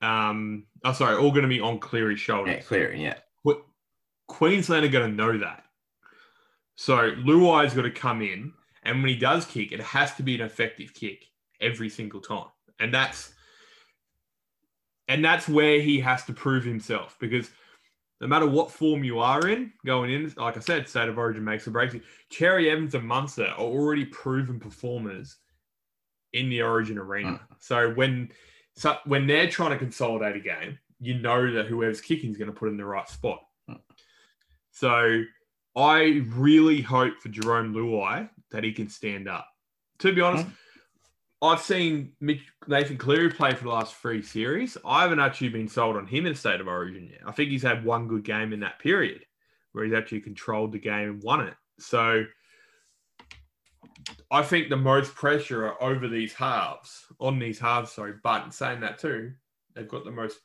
um, oh, sorry, all going to be on Cleary's shoulders. Yeah, Cleary, yeah. Qu- Queensland are going to know that. So Luai's got to come in. And when he does kick, it has to be an effective kick every single time. And that's and that's where he has to prove himself, because no matter what form you are in, going in, like I said, State of Origin makes or breaks it. Cherry-Evans and Munster are already proven performers in the Origin arena. Mm. So when so when they're trying to consolidate a game, you know that whoever's kicking is going to put in the right spot. Mm. So I really hope for Jerome Luai that he can stand up. To be honest, mm-hmm. I've seen Mitch, Nathan Cleary play for the last three series. I haven't actually been sold on him in State of Origin yet. I think he's had one good game in that period where he's actually controlled the game and won it. So I think the most pressure are over these halves, on these halves, sorry. But in saying that too, they've got the most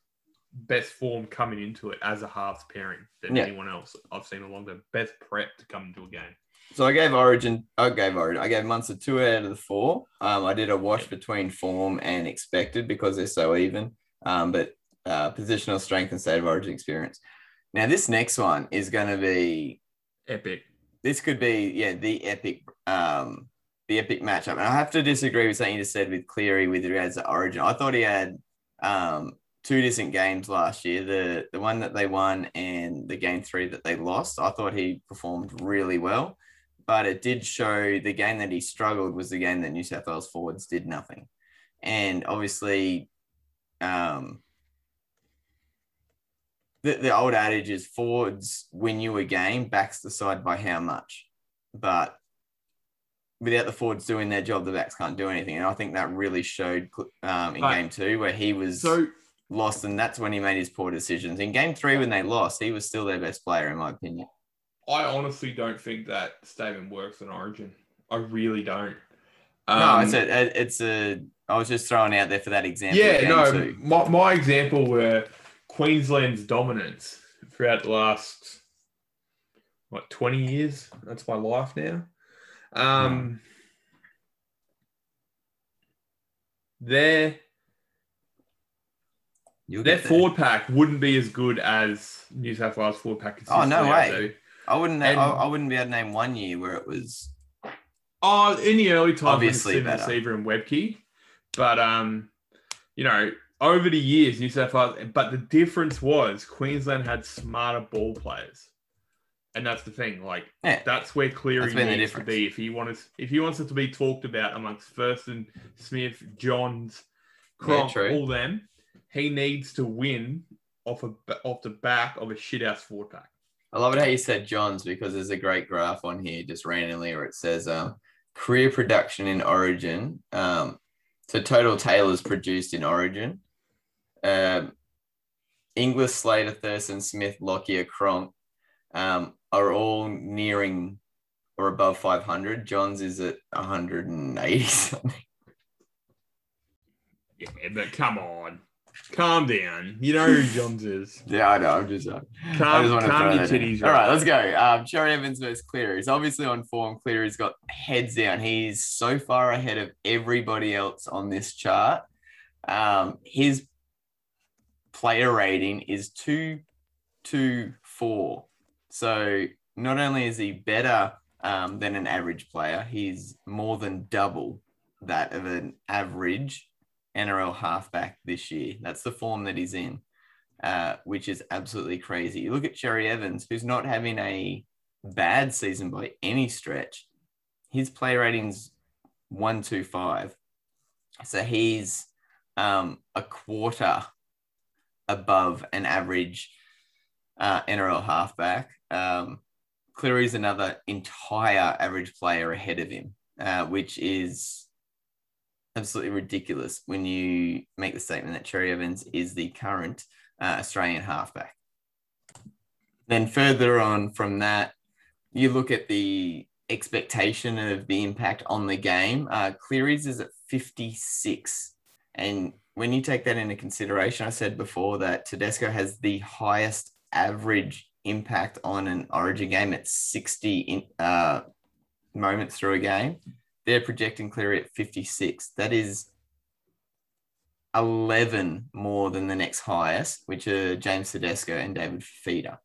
best form coming into it as a halves pairing than yeah. anyone else I've seen along the best prep to come into a game. So I gave Origin, I gave Origin, I gave Munster two out of the four. Um, I did a wash between form and expected because they're so even, um, but uh, positional strength and State of Origin experience. Now this next one is going to be epic. This could be, yeah, the epic, um, the epic matchup. And I have to disagree with something you just said with Cleary with regards to Origin. I thought he had um, two decent games last year, the the one that they won and the game three that they lost. I thought he performed really well. But it did show the game that he struggled was the game that New South Wales forwards did nothing. And obviously, um, the, the old adage is forwards win you a game, backs the side by how much. But without the forwards doing their job, the backs can't do anything. And I think that really showed um, in right. game two where he was so- lost, and that's when he made his poor decisions. In game three, when they lost, he was still their best player, in my opinion. I honestly don't think that statement works in Origin. I really don't. Um, no, it's a, it's a. I was just throwing out there for that example. Yeah, no. My, my example were Queensland's dominance throughout the last what twenty years. That's my life now. Um, hmm. Their You'll their forward pack wouldn't be as good as New South Wales forward pack. Oh no way. Though. I wouldn't. And, I, I wouldn't be able to name one year where it was. Oh, in the early time, obviously, better. Seaver and Webke, but um, you know, over the years, New South Wales. But the difference was Queensland had smarter ball players. And that's the thing, like yeah. that's where Cleary that's needs to be. If he wants, if he wants it to be talked about amongst First and Smith, Johns, Cronk, yeah, all them, he needs to win off a off the back of a shithouse four pack. I love it how you said Johns, because there's a great graph on here just randomly where it says um, career production in Origin. Um, so total Taylor's produced in Origin. Um, Inglis, Slater, Thurston, Smith, Lockyer, Cronk. Um, are all nearing or above five hundred. Johns is at one hundred eighty something. Yeah, but come on. Calm down. You know who Johns is. Yeah, I know. I'm just... Uh, calm, just calm your titties. All right, let's go. Um, Cherry-Evans versus Cleary. He's obviously on form. Cleary's got heads down. He's so far ahead of everybody else on this chart. Um, his player rating is two two four. So not only is he better um, than an average player, he's more than double that of an average N R L halfback this year. That's the form that he's in, uh, which is absolutely crazy. You look at Cherry-Evans, who's not having a bad season by any stretch. His play rating's one two five. So he's um, a quarter above an average uh, N R L halfback. Um, Cleary's another entire average player ahead of him, uh, which is absolutely ridiculous when you make the statement that Cherry-Evans is the current uh, Australian halfback. Then further on from that, you look at the expectation of the impact on the game. Uh, Cleary's is at fifty-six. And when you take that into consideration, I said before that Tedesco has the highest average impact on an Origin game at sixty in, uh, moments through a game. They're projecting Cleary at fifty-six. That is eleven more than the next highest, which are James Tedesco and David Fifita.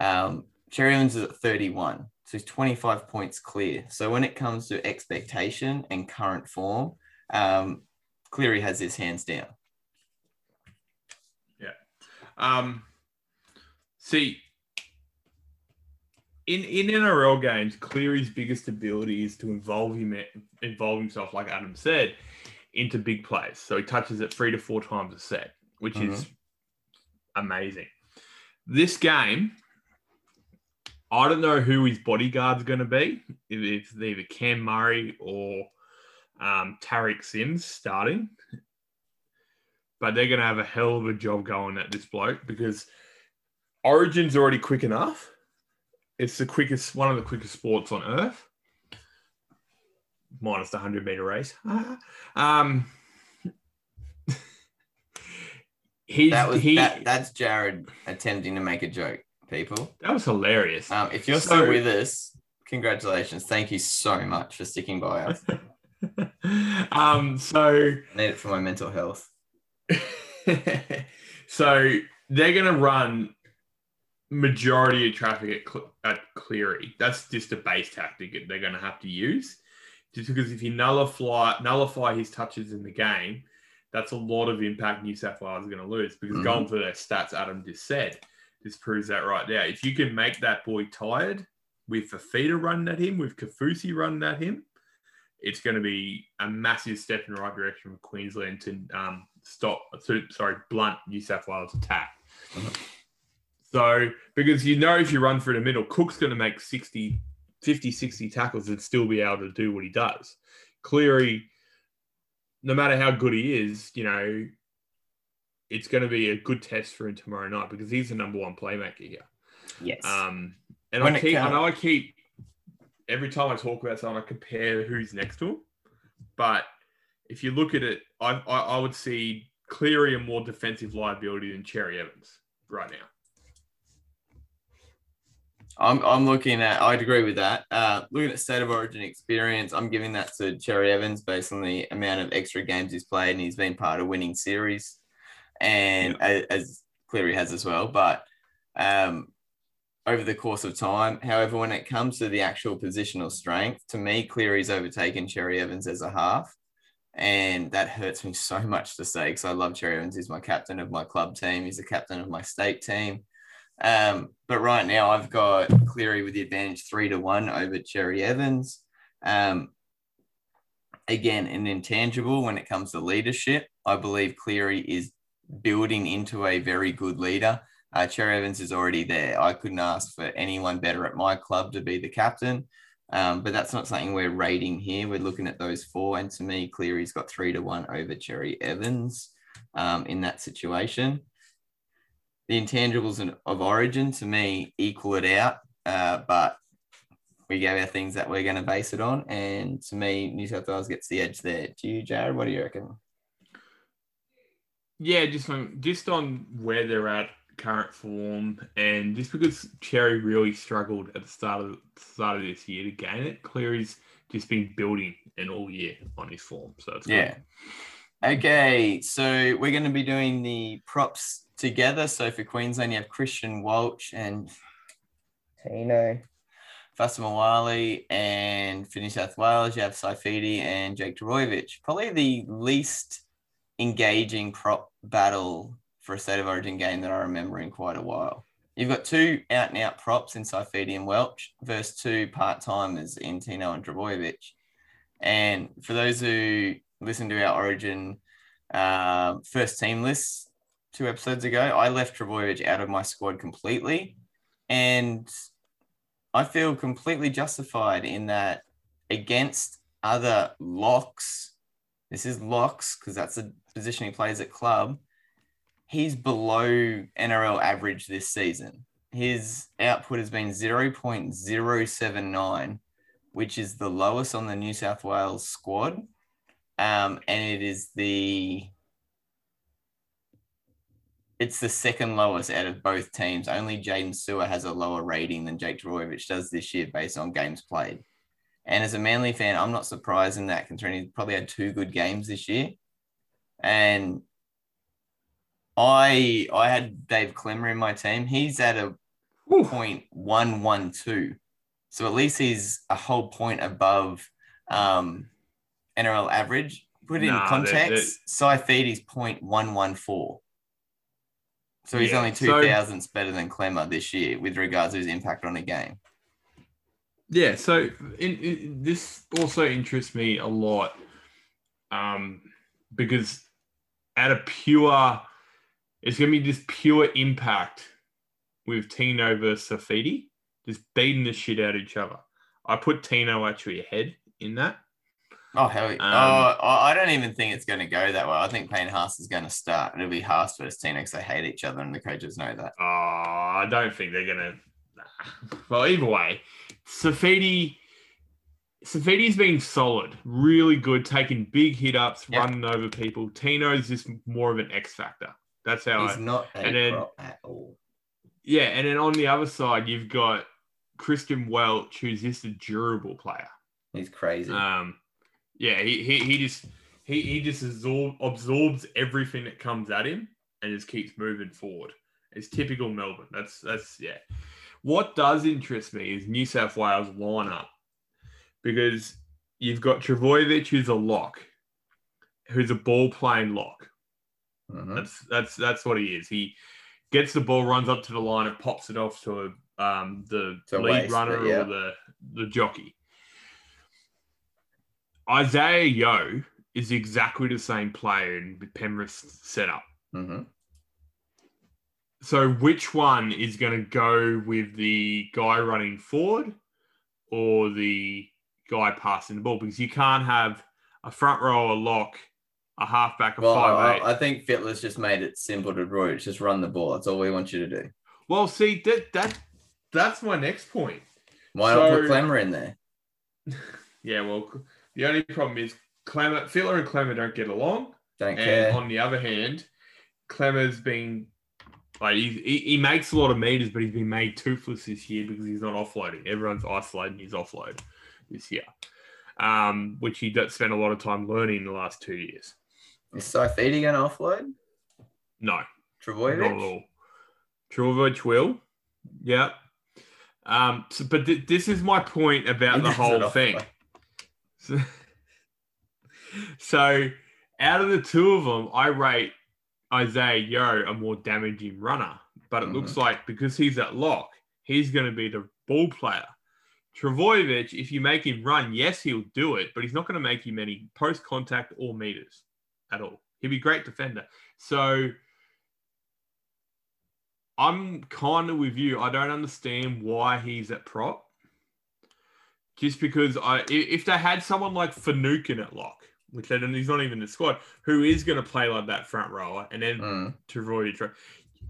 Um, Cherry-Evans is at thirty-one, so he's twenty-five points clear. So when it comes to expectation and current form, um, Cleary has his hands down. Yeah. Um, see... In in N R L games, Cleary's biggest ability is to involve him involve himself, like Adam said, into big plays. So he touches it three to four times a set, which mm-hmm. is amazing. This game, I don't know who his bodyguard's going to be. If it's either Cam Murray or um, Tariq Sims starting, but they're going to have a hell of a job going at this bloke because Origin's already quick enough. It's the quickest, one of the quickest sports on earth, minus the hundred meter race. um, he's, that was, he, that, that's Jared attempting to make a joke, people. That was hilarious. Um, if you're so, still with us, congratulations. Thank you so much for sticking by us. um, so I need it for my mental health. So they're going to run majority of traffic at, Cle- at Cleary. That's just a base tactic they're going to have to use, just because if you nullify nullify his touches in the game, that's a lot of impact New South Wales is going to lose, because mm-hmm. going for their stats Adam just said, this proves that right there. If you can make that boy tired with Fifita running at him, with Kafusi running at him, it's going to be a massive step in the right direction from Queensland to um, stop, to, sorry, blunt New South Wales attack. Mm-hmm. So, because you know if you run through the middle, Cook's going to make sixty, fifty, sixty tackles and still be able to do what he does. Cleary, no matter how good he is, you know, it's going to be a good test for him tomorrow night because he's the number one playmaker here. Yes. Um, and when I keep, I know I keep, every time I talk about someone, I compare who's next to him. But if you look at it, I, I, I would see Cleary a more defensive liability than Cherry-Evans right now. I'm I'm looking at, I'd agree with that. Uh, looking at State of Origin experience, I'm giving that to Cherry-Evans based on the amount of extra games he's played and he's been part of winning series, and yeah. as, as Cleary has as well. But um, over the course of time, however, when it comes to the actual positional strength, to me, Cleary's overtaken Cherry-Evans as a half, and that hurts me so much to say because I love Cherry-Evans. He's my captain of my club team. He's the captain of my state team. Um, but right now I've got Cleary with the advantage three to one over Cherry-Evans. Um, again, an intangible when it comes to leadership. I believe Cleary is building into a very good leader. Uh, Cherry-Evans is already there. I couldn't ask for anyone better at my club to be the captain. Um, but that's not something we're rating here. We're looking at those four. And to me, Cleary's got three to one over Cherry-Evans um, in that situation. The intangibles of origin, to me, equal it out. Uh, but we gave our things that we're going to base it on. And to me, New South Wales gets the edge there. Do you, Jared? What do you reckon? Yeah, just on, just on where they're at, current form, and just because Cherry really struggled at the start of the start of this year to gain it, Cleary's just been building in all year on his form. So it's yeah. Good. Okay, so we're going to be doing the props together. So for Queensland, you have Christian Walsh and Tino Fa'asuamaleaui, and for New South Wales, you have Saifiti and Jake Trbojevic. Probably the least engaging prop battle for a State of Origin game that I remember in quite a while. You've got two out-and-out props in Saifiti and Welch versus two part-timers in Tino and Trbojevic. And for those who listened to our Origin uh, first team list two episodes ago, I left Trbojevic out of my squad completely. And I feel completely justified in that against other locks. This is locks because that's the position he plays at club. He's below N R L average this season. His output has been zero point zero seven nine, which is the lowest on the New South Wales squad. Um, and it is the, it's the second lowest out of both teams. Only Jaden Sewer has a lower rating than Jake Trbojevic does this year based on games played. And as a Manly fan, I'm not surprised in that, considering he's probably had two good games this year. And I I had Dave Clemmer in my team. He's at a point one one two. So at least he's a whole point above um, N R L average. Put it nah, in context, Saifiti's point one one four. So he's yeah, only two so, thousandths better than Clemmer this year with regards to his impact on a game. Yeah, so in, in, this also interests me a lot um, because at a pure... It's going to be just pure impact with Tino versus Saifiti, just beating the shit out of each other. I put Tino actually ahead in that. Oh, hell yeah. Um, oh, I don't even think it's going to go that way. I think Payne Haas is going to start. It'll be Haas versus Tino because they hate each other and the coaches know that. Oh, I don't think they're going to... Nah. Well, either way, Saifiti... Saifiti's been solid, really good, taking big hit-ups, yep. running over people. Tino's just more of an X-factor. That's how he's I, not a and then, prop at all. Yeah, and then on the other side, you've got Christian Welch, who's just a durable player. He's crazy. Um, yeah, he he he just he he just absorb, absorbs everything that comes at him and just keeps moving forward. It's typical Melbourne. That's that's yeah. What does interest me is New South Wales lineup, because you've got Trbojevic, who's a lock, who's a ball playing lock. Mm-hmm. That's that's that's what he is. He gets the ball, runs up to the line, and pops it off to a, um, the to lead waste, runner yeah. or the, the jockey. Isaah Yeo is exactly the same player in Penrith's setup. Mm-hmm. So which one is going to go with the guy running forward or the guy passing the ball? Because you can't have a front row, a lock, a halfback, a well, five eight. I, I think Fittler's just made it simple to Roach. Just run the ball. That's all we want you to do. Well, see, that that that's my next point. Why so, not put Clemmer in there? Yeah, well, the only problem is Clemmer, Fittler and Clemmer don't get along. Don't and care. On the other hand, Clemmer's been, like, he, he makes a lot of meters, but he's been made toothless this year because he's not offloading. Everyone's isolating his offload this year, um, which he spent a lot of time learning in the last two years. Is Saifiti going to offload? No. Trbojevic? Not at all. Trbojevic will. Yeah. Um, so, but th- this is my point about the whole thing. So, so out of the two of them, I rate Isaah Yeo a more damaging runner but it mm-hmm. looks like because he's at lock, he's going to be the ball player. Trbojevic, if you make him run, yes, he'll do it, but he's not going to make him any post contact or meters at all. He'd be a great defender. So I'm kind of with you. I don't understand why he's at prop. Just because I, if they had someone like Fanukin at lock, which they don't, he's not even in the squad, who is going to play like that front rower, and then mm. Trbojevic.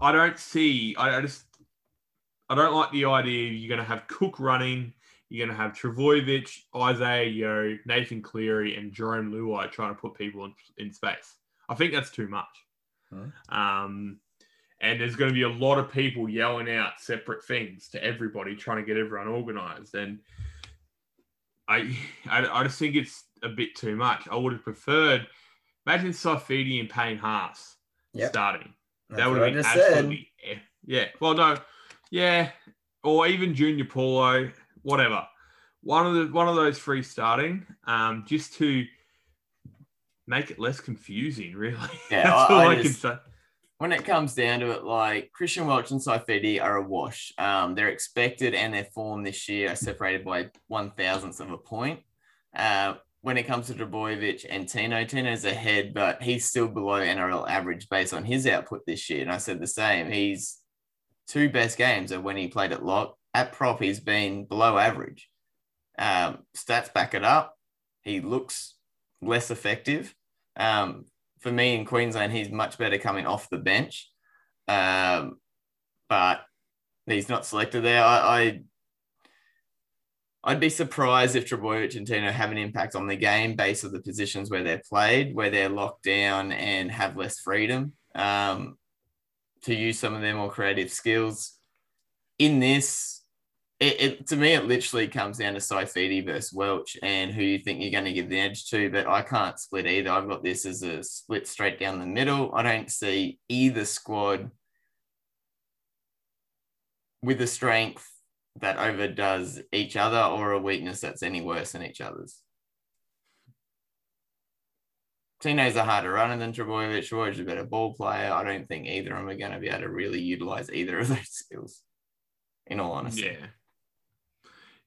I don't see. I, I just. I don't like the idea. You're going to have Cook running. You're going to have Trbojevic, Isaah Yeo, Nathan Cleary, and Jerome Luai trying to put people in, in space. I think that's too much. Huh? Um, and there's going to be a lot of people yelling out separate things to everybody, trying to get everyone organised. And I, I, I just think it's a bit too much. I would have preferred. Imagine Saifidi and Payne Haas yep. starting. That's that would have been absolutely. Said. Yeah. Well, no. Yeah, or even Junior Paulo, whatever. One of the one of those three starting, um, just to make it less confusing, really. Yeah, That's I, all I, I just, can say. When it comes down to it, like Christian Welch and Saifidi are a wash. Um, they're expected and their form this year are separated by one thousandth of a point. Uh, when it comes to Trbojevic and Tino, Tino's ahead, but he's still below N R L average based on his output this year. And I said the same. He's two best games are when he played at lock. At prop, he's been below average. Um, stats back it up. He looks less effective. Um, for me in Queensland, he's much better coming off the bench. Um, but he's not selected there. I, I, I'd be surprised if Trbojevic and Tino have an impact on the game based on the positions where they're played, where they're locked down and have less freedom. Um, to use some of their more creative skills. In this, it, it to me, it literally comes down to Saifidi versus Welch and who you think you're going to give the edge to, but I can't split either. I've got this as a split straight down the middle. I don't see either squad with a strength that overdoes each other or a weakness that's any worse than each other's. Tino's a harder runner than Trbojevic. Trbojevic a better ball player. I don't think either of them are going to be able to really utilise either of those skills, in all honesty. Yeah.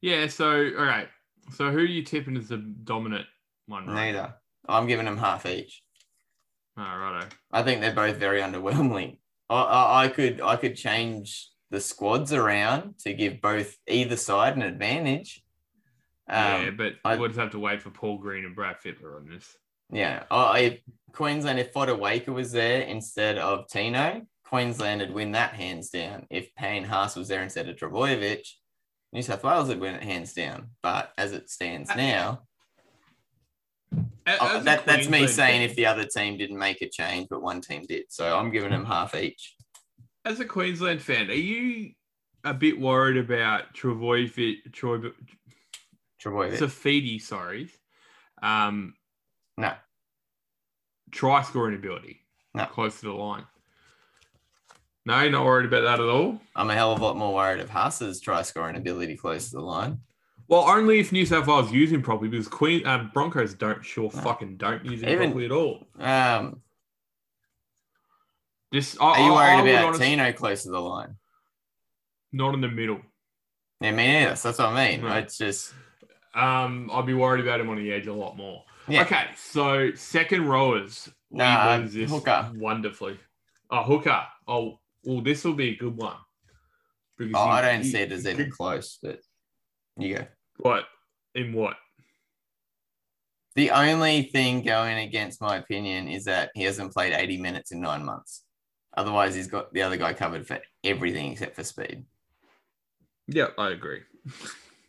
Yeah, so, all right. So who are you tipping as the dominant one? Right? Neither. I'm giving them half each. Oh, righto. I think they're both very underwhelming. I, I, I could I could change the squads around to give both either side an advantage. Um, yeah, but I would have to wait for Paul Green and Brad Fittler on this. Yeah, I Queensland, if Fodder Waker was there instead of Tino, Queensland would win that hands down. If Payne Haas was there instead of Trbojevic, New South Wales would win it hands down. But as it stands now, as oh, that, that's me saying if the other team didn't make a change, but one team did. So I'm giving them half each. As a Queensland fan, are you a bit worried about Trbojevic, Trbojevic, Saifidi, sorry, um, no. Try scoring ability. No. Close to the line. No, you're not worried about that at all? I'm a hell of a lot more worried of Haas's try scoring ability close to the line. Well, only if New South Wales use him properly, because Queen um, Broncos don't sure no. fucking don't use him Even, properly at all. Um, Just, I, are you worried I, I about honestly, Tino close to the line? Not in the middle. Yeah, me neither. That's what I mean. No. It's just... Um, I'd be worried about him on the edge a lot more. Yeah. Okay, so second rowers. Nah, we won this hooker. Wonderfully. Oh, hooker. Oh, well, this will be a good one. Oh, you, I don't you, see it as even close, but you go. What? In what? The only thing going against my opinion is that he hasn't played eighty minutes in nine months. Otherwise, he's got the other guy covered for everything except for speed. Yeah, I agree.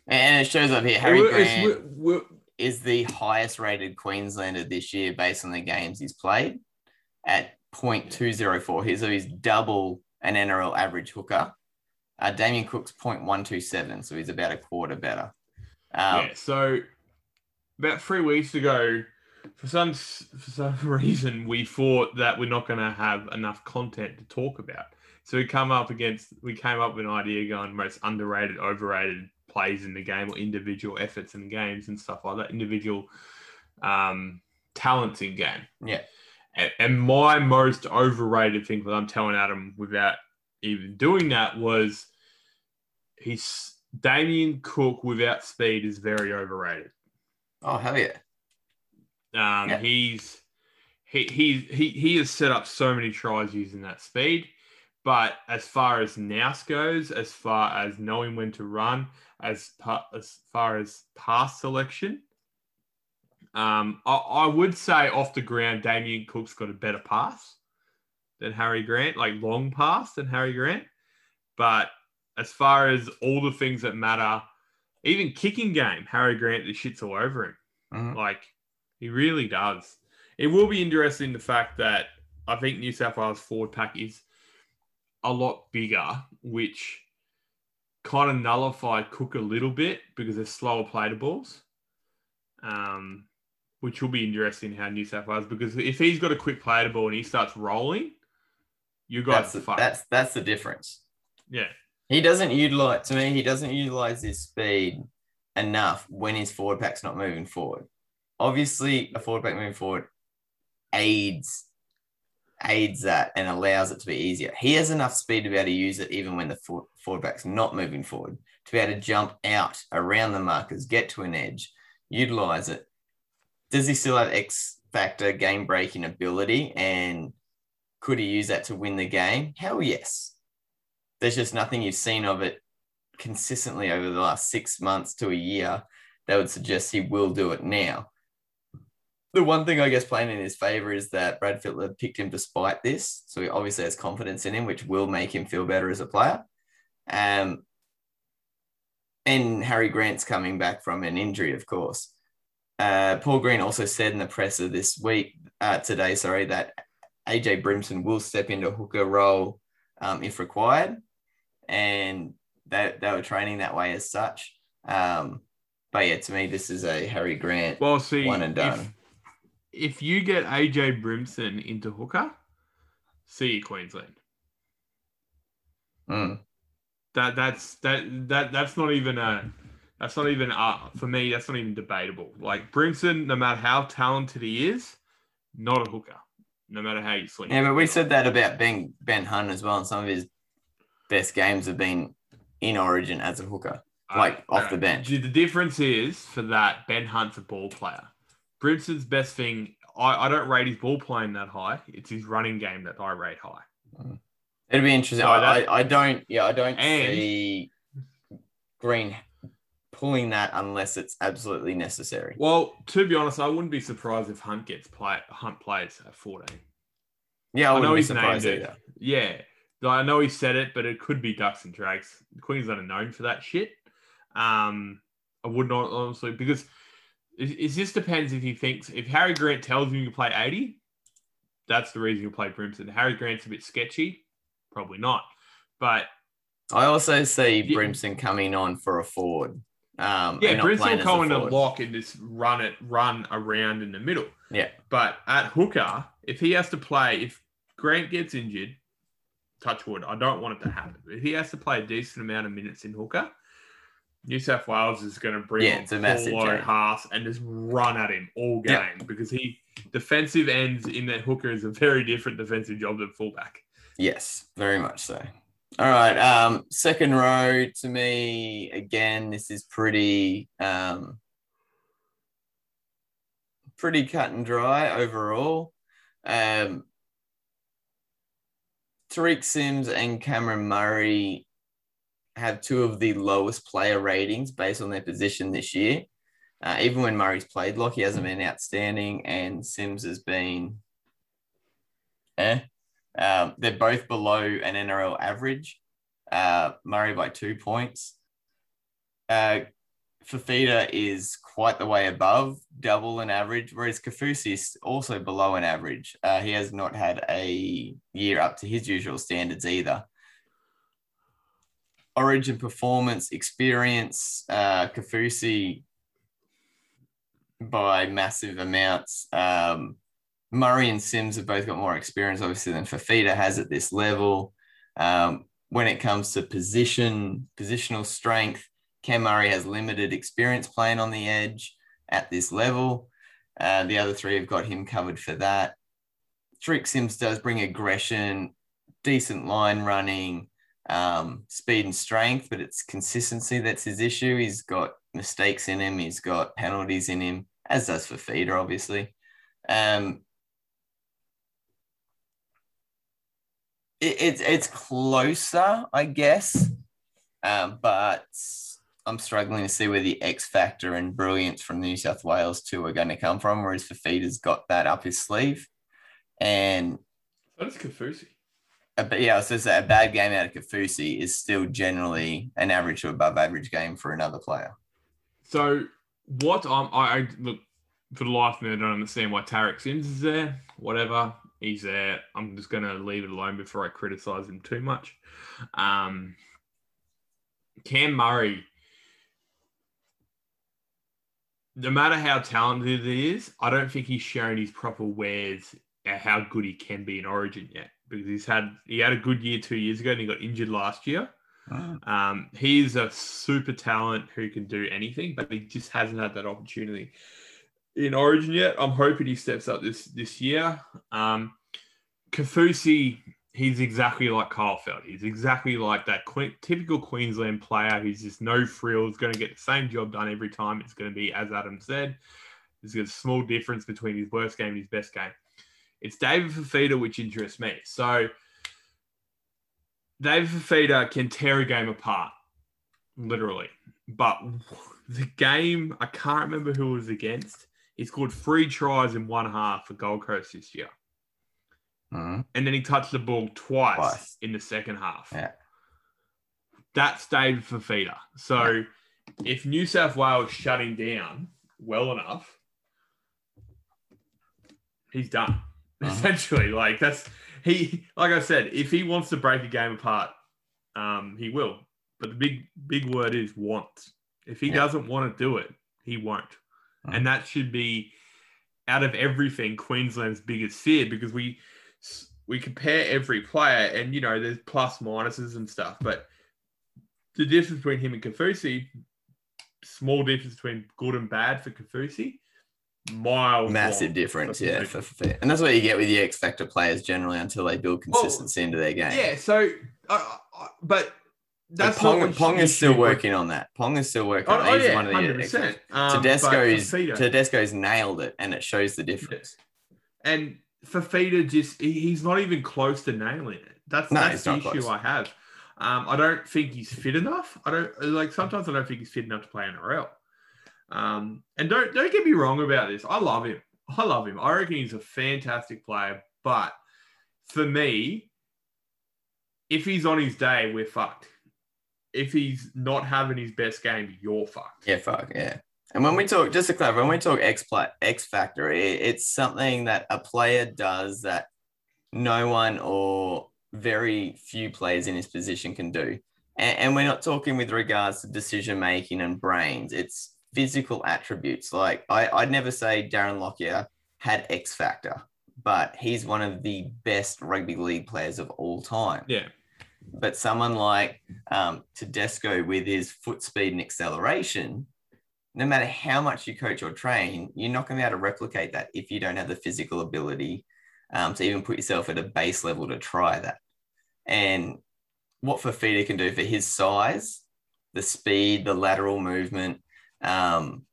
And it shows up here. Harry we're, Grant... We're, we're, is the highest rated Queenslander this year based on the games he's played at point two oh four. So he's double an N R L average hooker. Uh, Damien Cook's point one two seven, so he's about a quarter better. Um, yeah, so about three weeks ago, for some for some reason, we thought that we're not going to have enough content to talk about. So we come up against we came up with an idea going most underrated, overrated plays in the game or individual efforts in games and stuff like that, individual um, talents in game. Yeah. And, and my most overrated thing that I'm telling Adam without even doing that was he's Damien Cook without speed is very overrated. Oh, hell yeah. Um, yeah. He's he, he he he has set up so many tries using that speed. But as far as nous goes, as far as knowing when to run, as, pa- as far as pass selection, um, I, I would say off the ground, Damien Cook's got a better pass than Harry Grant, like long pass than Harry Grant. But as far as all the things that matter, even kicking game, Harry Grant, the shit's all over him. Mm-hmm. Like, he really does. It will be interesting the fact that I think New South Wales forward pack is a lot bigger, which kind of nullified Cook a little bit because they're slower play to balls, um, which will be interesting how New South Wales, because if he's got a quick play to ball and he starts rolling, you guys are fucked. That's, that's the difference. Yeah. He doesn't utilize, to me, he doesn't utilize his speed enough when his forward pack's not moving forward. Obviously, a forward pack moving forward aids aids that and allows it to be easier. He has enough speed to be able to use it even when the for, forward back's not moving forward, to be able to jump out around the markers, get to an edge, utilize it. Does he still have X factor game-breaking ability, and could he use that to win the game? Hell yes. There's just nothing you've seen of it consistently over the last six months to a year that would suggest he will do it now. The one thing I guess playing in his favour is that Brad Fittler picked him despite this. So he obviously has confidence in him, which will make him feel better as a player. Um, and Harry Grant's coming back from an injury, of course. Uh, Paul Green also said in the presser this week, uh, today, sorry, that A J Brimson will step into hooker role um, if required. And they, they were training that way as such. Um, but yeah, to me, this is a Harry Grant well, see, one and done. If, if you get A J Brimson into hooker, see you, Queensland. Mm. That that's that that that's not even a that's not even a, for me. That's not even debatable. Like Brimson, no matter how talented he is, not a hooker. No matter how you sleep. Yeah, but we said that about Ben Ben Hunt as well, and some of his best games have been in Origin as a hooker, like uh, off uh, the bench. The difference is for that, Ben Hunt's a ball player. Brimson's best thing, I, I don't rate his ball playing that high. It's his running game that I rate high. It'd be interesting. So I, I, I don't, yeah, I don't and, see Green pulling that unless it's absolutely necessary. Well, to be honest, I wouldn't be surprised if Hunt gets play Hunt plays at fourteen. Yeah, I, I know he's named it. Yeah. I know he said it, but it could be ducks and drakes. Queensland are known for that shit. Um, I would not, honestly, because it, it just depends if he thinks, if Harry Grant tells him you can play eighty, that's the reason you play Brimson. Harry Grant's a bit sketchy, probably not. But I also see yeah. Brimson coming on for a forward. Um, yeah, Brimson coming to lock and just run it, run around in the middle. Yeah. But at hooker, if he has to play, if Grant gets injured, touch wood, I don't want it to happen. But if he has to play a decent amount of minutes in hooker, New South Wales is going to bring yeah, on Paulo, Haas, and just run at him all game yeah. because he defensive ends in that hooker is a very different defensive job than fullback. Yes, very much so. All right, um, second row to me, again, this is pretty, um, pretty cut and dry overall. Um, Tariq Sims and Cameron Murray have two of the lowest player ratings based on their position this year. Uh, even when Murray's played lock, he hasn't been outstanding, and Sims has been eh. Um, they're both below an N R L average. Uh, Murray by two points. Uh, Fifita is quite the way above, double an average, whereas Kafusi is also below an average. Uh, he has not had a year up to his usual standards either. Origin performance, experience, uh, Kafusi by massive amounts. Um, Murray and Sims have both got more experience, obviously, than Fifita has at this level. Um, when it comes to position, positional strength, Cam Murray has limited experience playing on the edge at this level. Uh, the other three have got him covered for that. Tariq Sims does bring aggression, decent line running, um, speed and strength, but it's consistency that's his issue. He's got mistakes in him. He's got penalties in him, as does Fifita, obviously. Um, it, it, it's closer, I guess, um, but I'm struggling to see where the X factor and brilliance from New South Wales two are going to come from, whereas Fifita's got that up his sleeve. And that is Kafusi. But yeah, I was going to say a bad game out of Kafusi is still generally an average to above average game for another player. So what um, I, I look for the life of me, I don't understand why Tariq Sims is there. Whatever, he's there. I'm just going to leave it alone before I criticise him too much. Um, Cam Murray, no matter how talented he is, I don't think he's shown his proper wares at how good he can be in Origin yet. Because he's had he had a good year two years ago and he got injured last year. Wow. Um, he's a super talent who can do anything, but he just hasn't had that opportunity in Origin yet. I'm hoping he steps up this this year. Um, Kafusi, he's exactly like Kyle Feldt. He's exactly like that qu- typical Queensland player who's just no frills, going to get the same job done every time. It's going to be, as Adam said, there's a small difference between his worst game and his best game. It's David Fifita, which interests me. So David Fifita can tear a game apart, literally. But the game, I can't remember who it was against. He scored three tries in one half for Gold Coast this year. Mm-hmm. And then he touched the ball twice, twice. in the second half. Yeah. That's David Fifita. So yeah. If New South Wales shut him down well enough, he's done. Essentially, like that's he. Like I said, if he wants to break a game apart, um, he will. But the big, big word is want. If he yeah. doesn't want to do it, he won't. Mm. And that should be, out of everything, Queensland's biggest fear, because we we compare every player, and you know there's plus minuses and stuff. But the difference between him and Kafusi, small difference between good and bad for Kafusi. Mile massive long. difference, that's yeah. For, for, and that's what you get with the X Factor players generally until they build consistency well, into their game. Yeah, so, uh, uh, but that's but Pong, not Pong is still working with... on that. Pong is still working oh, on that. Oh, He's yeah, one of the X Factor. Um, Tedesco's, Tedesco's nailed it, and it shows the difference. Yeah. And Fifita just, he, he's not even close to nailing it. That's, no, that's the issue close. I have. Um, I don't think he's fit enough. I don't, like, sometimes I don't think he's fit enough to play N R L. Um, and don't don't get me wrong about this. I love him. I love him. I reckon he's a fantastic player. But for me, if he's on his day, we're fucked. If he's not having his best game, you're fucked. Yeah, fuck, yeah. And when we talk, just to clarify, when we talk X, X factor, it, it's something that a player does that no one or very few players in his position can do. And, and we're not talking with regards to decision-making and brains. It's physical attributes. Like I, I'd never say Darren Lockyer had X factor, but he's one of the best rugby league players of all time. Yeah. But someone like um, Tedesco with his foot speed and acceleration, no matter how much you coach or train, you're not going to be able to replicate that if you don't have the physical ability um, to even put yourself at a base level to try that. And what Fifita can do for his size, the speed, the lateral movement, Um,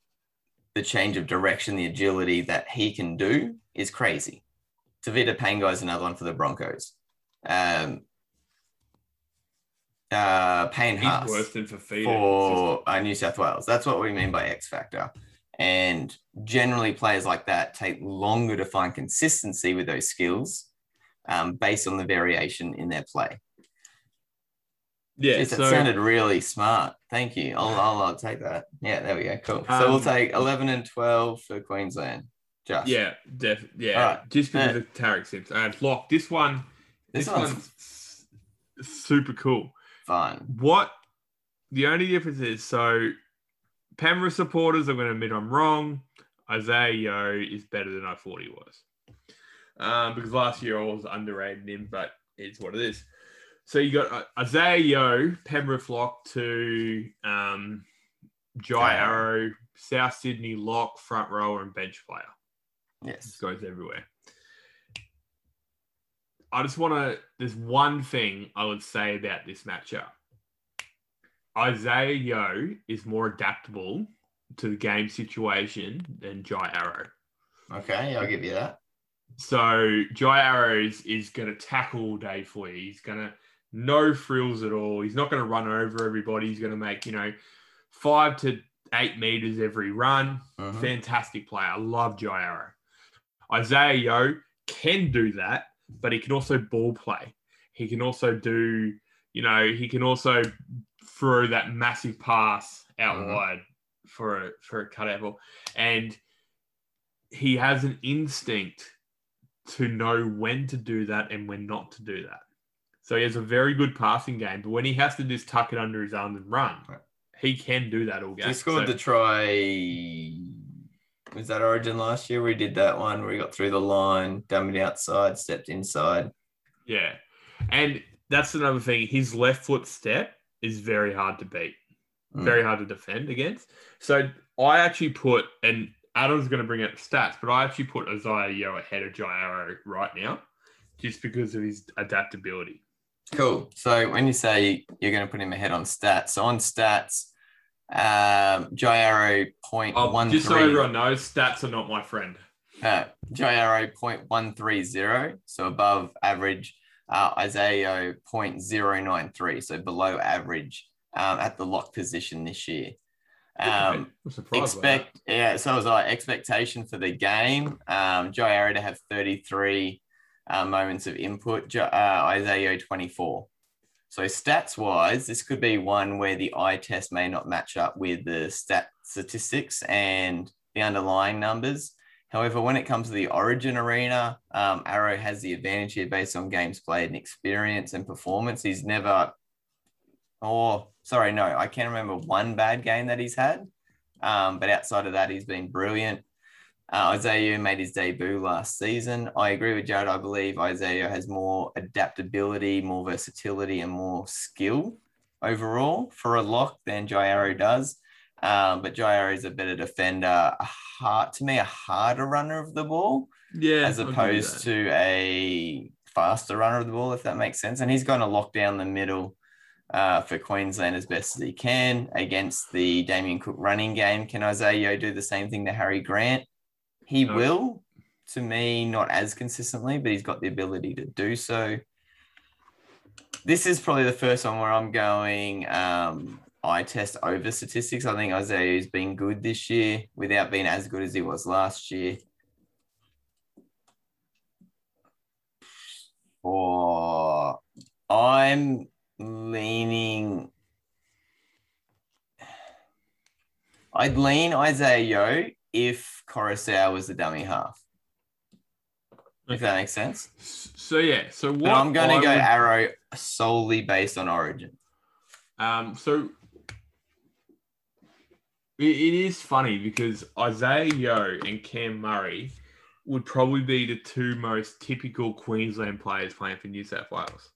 the change of direction, the agility that he can do is crazy. Tavita Pangai is another one for the Broncos. Um, uh, Payne Haas for uh, New South Wales. That's what we mean by X factor. And generally players like that take longer to find consistency with those skills um, based on the variation in their play. Yeah, Jeez, that so, sounded really smart. Thank you. I'll, I'll I'll take that. Yeah, there we go. Cool. So um, we'll take eleven and twelve for Queensland. Just yeah, def yeah. Right. Just because yeah. of Tariq Sims. And right, lock this one. This, this one's, one's super cool. Fun. What the only difference is? So Penrith supporters, I'm going to admit I'm wrong. Isaah Yeo is better than I thought he was. Um, because last year I was underrating him, but it's what it is. So you got Isaah Yeo, Penrith lock to um, Jai Arrow, South Sydney lock, front rower and bench player. Yes. This goes everywhere. I just want to, there's one thing I would say about this matchup. Isaah Yeo is more adaptable to the game situation than Jai Arrow. Okay, I'll give you that. So Jai Arrow is, is going to tackle Dave for you. He's going to, no frills at all. He's not going to run over everybody. He's going to make, you know, five to eight meters every run. Uh-huh. Fantastic player. I love Jai Arrow. Isaah Yeo can do that, but he can also ball play. He can also do, you know, he can also throw that massive pass out mm-hmm. wide for a for a cutout ball. And he has an instinct to know when to do that and when not to do that. So he has a very good passing game, but when he has to just tuck it under his arm and run, he can do that all game. He scored so, the try... Was that Origin last year? We did that one where he got through the line, dummied outside, stepped inside. Yeah. And that's another thing. His left foot step is very hard to beat, mm. very hard to defend against. So I actually put, and Adam's going to bring up the stats, but I actually put Isaah Yeo ahead of Jai Arrow right now just because of his adaptability. Cool. So when you say you're going to put him ahead on stats, so on stats, Um, Jai Arrow point oh, one just three. So everyone knows, stats are not my friend. Uh, Jai Arrow point one three zero, so above average. Uh, Isaah Yeo point zero nine three, so below average. Um, at the lock position this year. Um, okay. Expect yeah. So was our expectation for the game. Um, Jai Arrow to have thirty three uh, moments of input. Uh, Isaah Yeo twenty four. So stats-wise, this could be one where the eye test may not match up with the stat statistics and the underlying numbers. However, when it comes to the Origin arena, um, Arrow has the advantage here based on games played and experience and performance. He's never, oh, sorry, no, I can't remember one bad game that he's had. Um, but outside of that, he's been brilliant. Uh, Isaah Yeo made his debut last season. I agree with Jared. I believe Isaah Yeo has more adaptability, more versatility, and more skill overall for a lock than Jai Arrow does. Um, but Jai Arrow is a better defender, a hard, to me, a harder runner of the ball, yeah, as opposed to a faster runner of the ball, if that makes sense. And he's going to lock down the middle uh, for Queensland as best as he can against the Damien Cook running game. Can Isaah Yeo do the same thing to Harry Grant? He no. will, to me, not as consistently, but he's got the ability to do so. This is probably the first one where I'm going um, eye test over statistics. I think Isaah Yeo's been good this year without being as good as he was last year. Or oh, I'm leaning... I'd lean Isaah Yeo if Coruscant was the dummy half. Okay. If that makes sense. So, yeah. So what but I'm going to go would... Arrow solely based on Origin. Um, so, it, it is funny because Isaah Yeo and Cam Murray would probably be the two most typical Queensland players playing for New South Wales.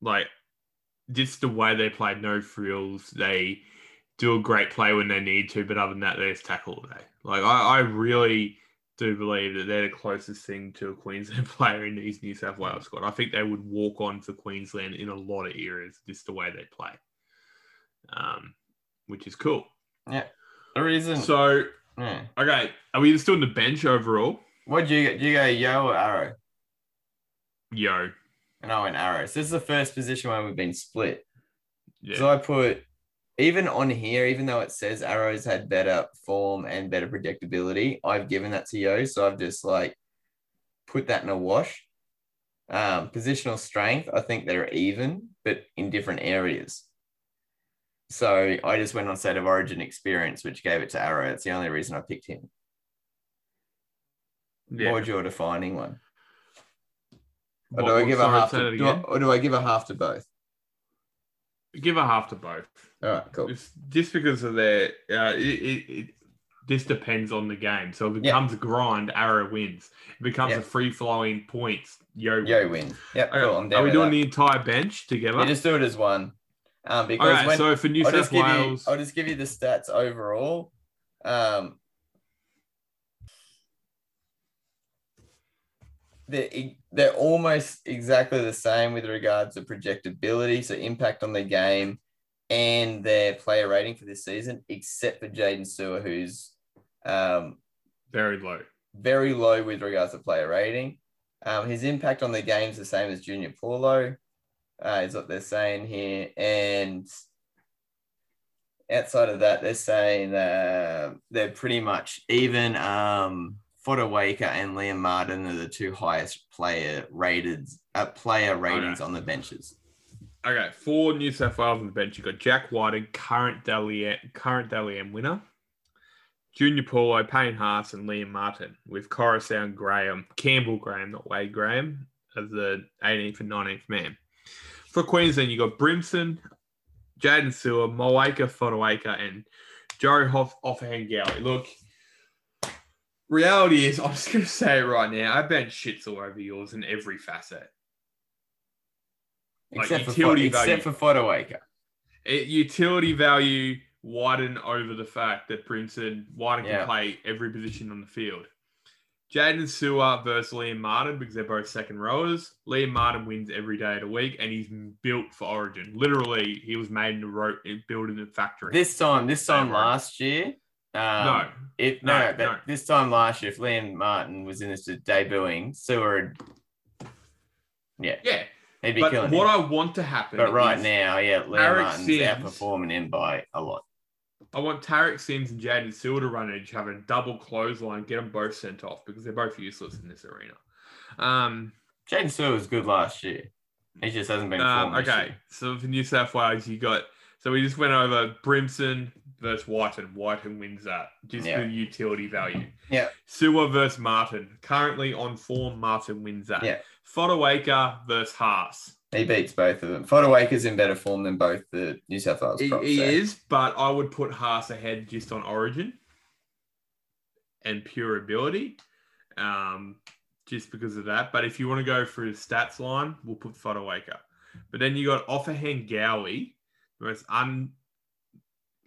Like, just the way they play, no frills. They... do a great play when they need to, but other than that, they just tackle all day. Like, I, I really do believe that they're the closest thing to a Queensland player in the East New South Wales squad. I think they would walk on for Queensland in a lot of areas, just the way they play, um, which is cool. Yeah. The reason... So, yeah. Okay, are we still on the bench overall? What do you get? Do you go Yeo or Arrow? Yeo. And I went Arrow. So this is the first position where we've been split. Yeah. So I put... Even on here, even though it says Arrow's had better form and better predictability, I've given that to Yeo. So I've just like put that in a wash. Um, positional strength, I think they're even, but in different areas. So I just went on State of Origin experience, which gave it to Arrow. It's the only reason I picked him. Yeah. What was your defining one? Or do, what, I give a half to, do I, or do I give a half to both? Give a half to both. All right, cool. It's just because of their, uh, it, it, it just depends on the game. So if it becomes yep. a grind, Arrow wins. If it becomes yep. a free-flowing points, Yeo wins. Yeo wins. Yep, okay. cool. I'm down Are we doing that. the entire bench together? Yeah, just do it as one. Um, because All right, when, so for New I'll South Wales... You, I'll just give you the stats overall. Um, they're, they're almost exactly the same with regards to projectability, so impact on their game and their player rating for this season, except for Jaden Sewer, who's um, very low. Very low with regards to player rating. Um, his impact on the game is the same as Junior Paulo, uh, is what they're saying here. And outside of that, they're saying uh, they're pretty much even. Um, Fodawaker and Liam Martin are the two highest player rated uh, player ratings okay. on the benches. Okay, for New South Wales on the bench, you've got Jack Whiting, current Dally current Dally M winner, Junior Paulo, Payne Haas, and Liam Martin, with Coruscant Graham, Campbell Graham, not Wade Graham, as the eighteenth and nineteenth man. For Queensland, you've got Brimson, Jaden Sewer, Moaika Fodawaker, and Joe Ofahengaue. Look, reality is, I'm just going to say it right now, I bet shits all over yours in every facet. Except, like for, except for Fodawaker. It, utility value, Widen over the fact that Brimson, Widen can yeah. play every position on the field. Jaden Sewer versus Liam Martin, because they're both second rowers. Liam Martin wins every day of the week, and he's built for Origin. Literally, he was made in a rope, built in a factory. This time, this time last year, um, no, it, no, no, but no. This time last year, if Liam Martin was in this debuting, Sewer, yeah, yeah. He'd be but killing what him. I want to happen But right now, yeah, Liam Martin's Sims, outperforming him by a lot. I want Tariq Sims and Jaden Sewer to run and each have a double clothesline, get them both sent off because they're both useless in this arena. Um, Jaden Sewer was good last year. He just hasn't been um, Okay, so for New South Wales, you got... So we just went over Brimson versus Whiten. Whiten wins that. Just yeah. for utility value. Yeah. Sewer versus Martin. Currently on form, Martin wins that. Yeah. Fodawaker versus Haas. He beats both of them. Fodawaker's in better form than both the New South Wales props. He, he is, but I would put Haas ahead just on origin and pure ability um, just because of that. But if you want to go through the stats line, we'll put Fodawaker. But then you got Ofahengaue, the most un...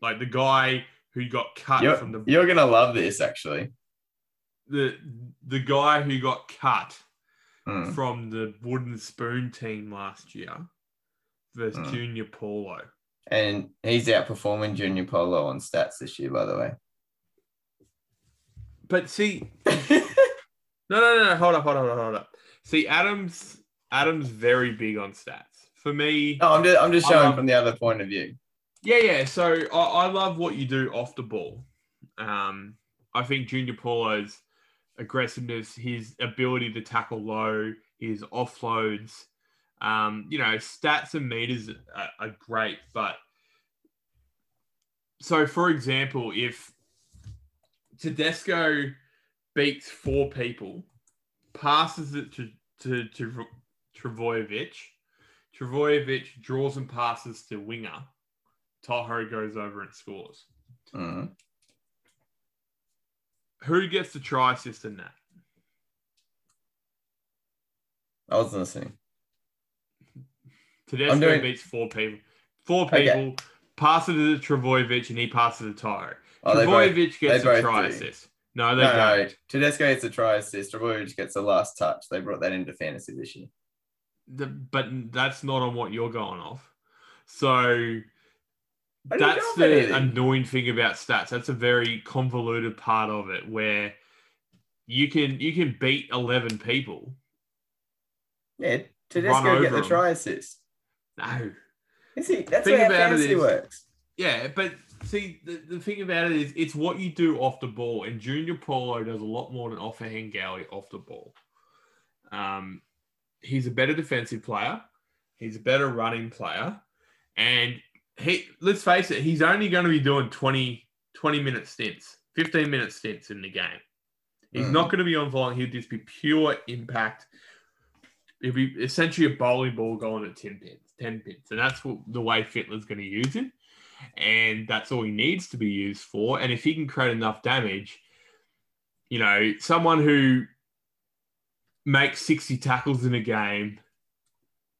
Like the guy who got cut you're, from the... You're going to love this, actually. The, the guy who got cut... Mm. from the Wooden Spoon team last year versus mm. Junior Paulo. And he's outperforming Junior Paulo on stats this year, by the way. But see... no, no, no, no. Hold up, hold up, hold up. See, Adam's Adam's very big on stats. For me... No, I'm just, I'm just showing um, from the other point of view. Yeah, yeah. So I, I love what you do off the ball. Um, I think Junior Paulo's aggressiveness, his ability to tackle low, his offloads, um, you know, stats and meters are, are great. But so, for example, if Tedesco beats four people, passes it to to, to Trbojevic, Trbojevic draws and passes to winger, Taho goes over and scores. Uh-huh. Who gets the try assist in that? I was listening. Tedesco doing... beats four people. Four people. Okay. Passes to Trbojevic and he passes to Tyro. Oh, Trbojevic both, gets a try do. assist. No, they no, don't. No. Tedesco gets a try assist. Trbojevic gets the last touch. They brought that into fantasy this year. The, but that's not on what you're going off. So... That's the annoying thing about stats. That's a very convoluted part of it where you can you can beat eleven people. Yeah, Tedesco get the try assist. No. You see, that's how fantasy works. Yeah, but see, the, the thing about it is it's what you do off the ball, and Junior Paulo does a lot more than Ofahengaue off the ball. Um, he's a better defensive player. He's a better running player. And... He, let's face it, he's only going to be doing twenty, twenty-minute stints, fifteen-minute stints in the game. He's mm. not going to be on volume. He'll just be pure impact. He'll be essentially a bowling ball going at ten pins. And that's what, the way Fittler's going to use him. And that's all he needs to be used for. And if he can create enough damage, you know, someone who makes sixty tackles in a game...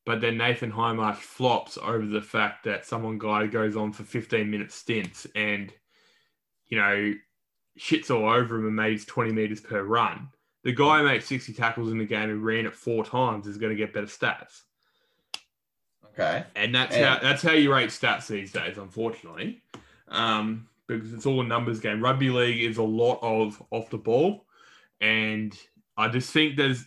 But then Nathan Highmarsh flops over the fact that someone guy goes on for fifteen-minute stints and, you know, shits all over him and makes twenty metres per run. The The guy who made sixty tackles in the game who ran it four times is going to get better stats. Okay. And that's and- how that's how you rate stats these days, unfortunately, um, because it's all a numbers game. Rugby league is a lot of off the ball, and I just think there's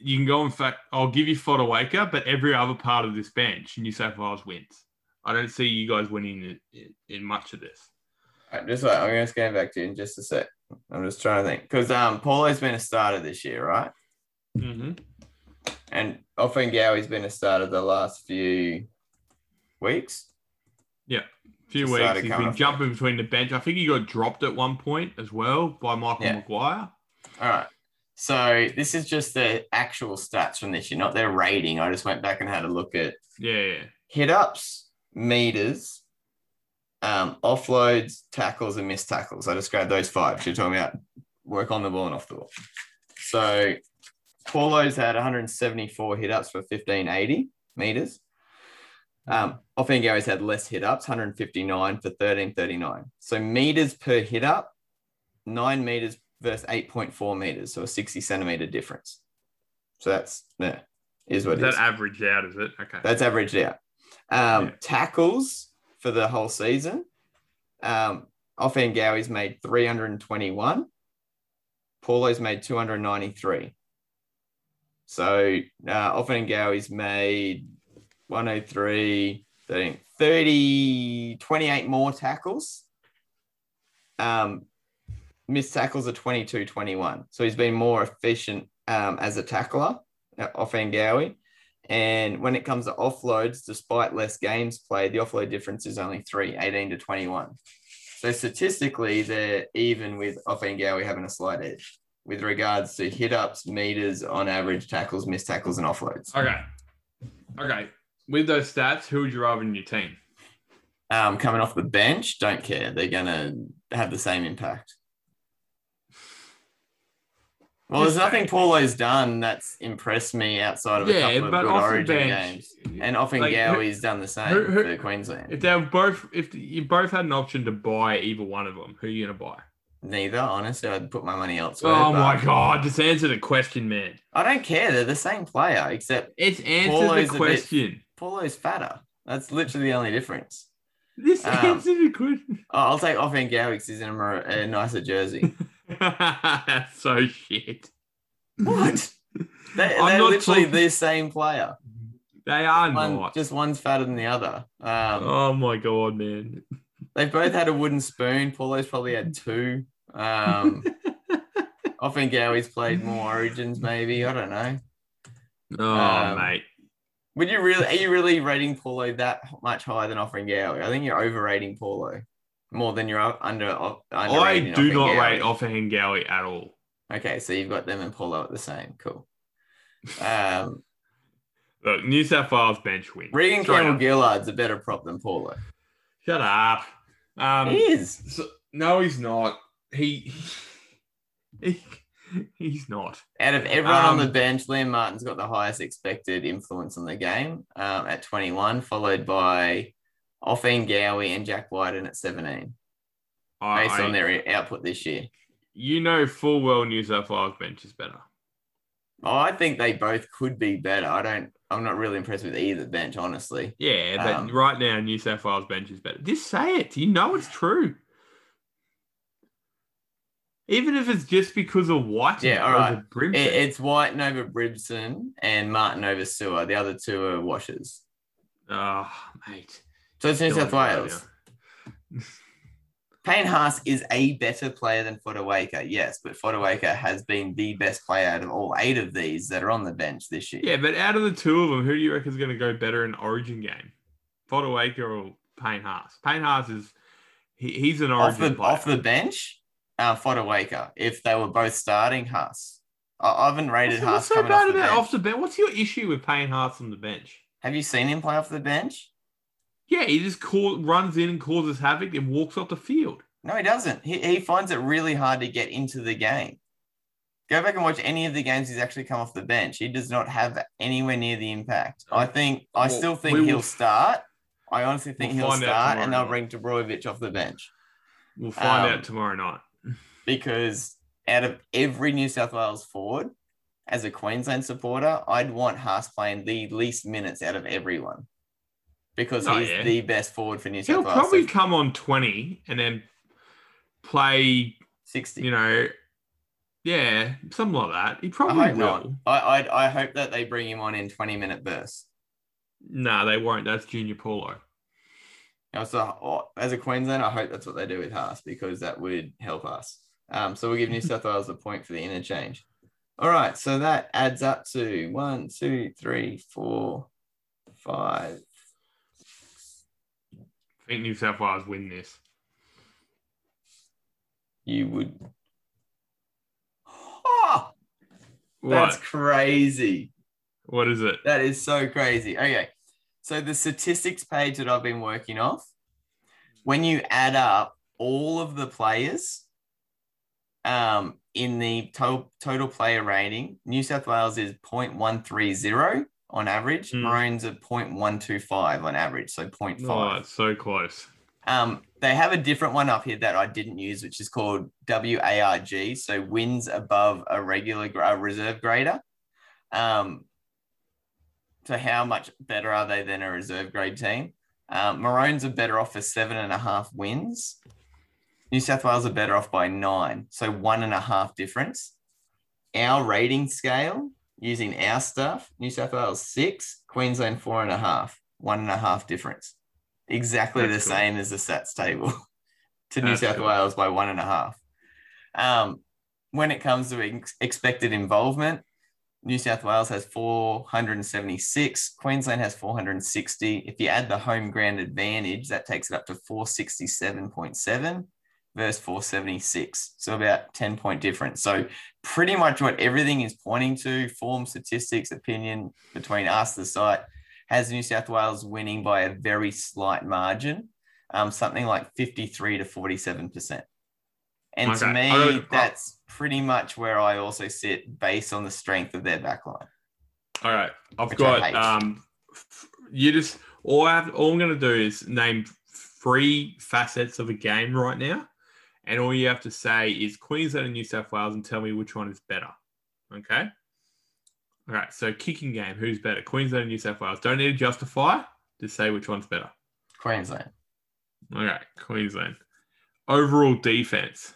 you can go in fact I'll give you Fodawaker, but every other part of this bench, New South Wales wins. I don't see you guys winning in, in much of this. All right, just wait. I'm going to scan back to you in just a sec. I'm just trying to think. Because um, Paulo's been a starter this year, right? Mm-hmm. And Ofahengaoe's been a starter the last few weeks. Yeah, a few just weeks. He's been jumping between the bench. I think he got dropped at one point as well by Michael yeah. Maguire. All right. So this is just the actual stats from this year, not their rating. I just went back and had a look at yeah, yeah. hit-ups, meters, um, offloads, tackles, and missed tackles. I just grabbed those five. You're talking about work on the ball and off the ball. So Paulo's had one hundred seventy-four hit-ups for fifteen eighty meters. Um, Ofahengaoe's had less hit-ups, one hundred fifty-nine for thirteen thirty-nine. So meters per hit-up, nine meters versus eight point four meters, so a sixty-centimeter difference. So that's there is what it is. That averaged out, is it? Okay. That's averaged out. Um, yeah. Tackles for the whole season. Um, Ofahengaoe's made three hundred twenty-one. Paulo's made two hundred ninety-three. So uh, Ofahengaoe's made one hundred three, thirty, twenty-eight more tackles. Um, missed tackles are twenty-two twenty-one. So he's been more efficient um, as a tackler, Ofahengaoe. And when it comes to offloads, despite less games played, the offload difference is only three, eighteen to twenty-one. So statistically, they're even with Ofahengaoe having a slight edge with regards to hit-ups, meters on average, tackles, missed tackles, and offloads. Okay. Okay. With those stats, who would you rather in your team? Um, coming off the bench, don't care. They're going to have the same impact. Well, there's nothing Paulo's done that's impressed me outside of a yeah, couple of good Origin bench, games, and Ofahengaoe's like, done the same who, who, for Queensland. If they both, if you both had an option to buy either one of them, who are you gonna buy? Neither, honestly. I'd put my money elsewhere. Oh my god, just answer the question, man. I don't care. They're the same player, except it's answer Paulo's the question. Bit, Paulo's fatter. That's literally the only difference. This um, answer the question. Oh, I'll take Ofahengaoe because he's in a, a nicer jersey. That's so shit. What? They, they're literally talking... the same player. They are One, not. Just one's fatter than the other. Um, oh, my God, man. They've both had a wooden spoon. Paulo's probably had two. Um, I think Ofahengaoe's played more Origins, maybe. I don't know. Oh, um, mate. Would you really? Are you really rating Paulo that much higher than Ofahengaoe? I think you're overrating Paulo. More than you're under. I do not rate Ofahengaoe at all. Okay, so you've got them and Paulo at the same. Cool. Um, Look, New South Wales bench win. Regan Campbell-Gillard's a better prop than Paulo. Shut up. Um, he is. So, no, he's not. He, he, he's not. Out of everyone um, on the bench, Liam Martin's got the highest expected influence on the game um, at twenty-one, followed by Ofahengaoe and Jack Wyden at seventeen, I, based on their output this year. You know full well New South Wales bench is better. Oh, I think they both could be better. I don't. I'm not really impressed with either bench, honestly. Yeah, but um, right now New South Wales bench is better. Just say it. You know it's true. Even if it's just because of White yeah, all right. over Brimson. It, it's White over Brimson and Martin over Sewer. The other two are washers. Oh, mate. So it's New South Wales. Payne Haas is a better player than Fodawaker, yes, but Fodawaker has been the best player out of all eight of these that are on the bench this year. Yeah, but out of the two of them, who do you reckon is going to go better in Origin game? Fodawaker or Payne Haas? Payne Haas is he, he's an Origin off the, player. Off the bench, uh, Fodawaker. If they were both starting, Haas. I, I haven't rated Haas coming off the bench. What's so bad about off the bench? What's your issue with Payne Haas on the bench? Have you seen him play off the bench? Yeah, he just call, runs in and causes havoc and walks off the field. No, he doesn't. He he finds it really hard to get into the game. Go back and watch any of the games he's actually come off the bench. He does not have anywhere near the impact. I think I well, still think he'll will, start. I honestly think we'll he'll start, and they'll night. bring Trbojevic off the bench. We'll find um, out tomorrow night. Because out of every New South Wales forward, as a Queensland supporter, I'd want Haas playing the least minutes out of everyone because oh, he's yeah. the best forward for New South He'll Wales. He'll probably so, come on twenty and then play sixty. You know, yeah, something like that. He probably I hope will. Not. I, I I hope that they bring him on in twenty-minute bursts. No, they won't. That's Junior Paulo. So as a Queenslander, I hope that's what they do with Haas because that would help us. Um, so we'll give New South Wales a point for the interchange. All right, so that adds up to one, two, three, four, five. I think New South Wales win this. You would. Oh, what? That's crazy. What is it? That is so crazy. Okay. So the statistics page that I've been working off, when you add up all of the players um, in the total, total player rating, New South Wales is zero point one three zero on average. Mm. Maroons are zero point one two five on average, so zero point five. Oh, it's so close. Um, they have a different one up here that I didn't use, which is called W A R G, so wins above a regular a reserve grader. Um So how much better are they than a reserve grade team? Um, Maroons are better off for seven and a half wins. New South Wales are better off by nine, so one and a half difference. Our rating scale, using our stuff, New South Wales six, Queensland four and a half, one and a half difference. Exactly That's the cool. same as the stats table to That's New South cool. Wales by one and a half. Um, when it comes to ex- expected involvement, New South Wales has four hundred seventy-six. Queensland has four hundred sixty. If you add the home ground advantage, that takes it up to four sixty-seven point seven versus four seventy-six. So about ten-point difference. So pretty much what everything is pointing to, form, statistics, opinion between us, the site, has New South Wales winning by a very slight margin, um, something like fifty-three to forty-seven percent. And okay. to me, I, I, that's pretty much where I also sit based on the strength of their backline. All right. I've got, um, you just, all, I have, all I'm going to do is name three facets of a game right now. And all you have to say is Queensland and New South Wales and tell me which one is better. Okay. All right. So kicking game, who's better? Queensland and New South Wales. Don't need to justify. Just say which one's better. Queensland. All right. Queensland. Overall defense.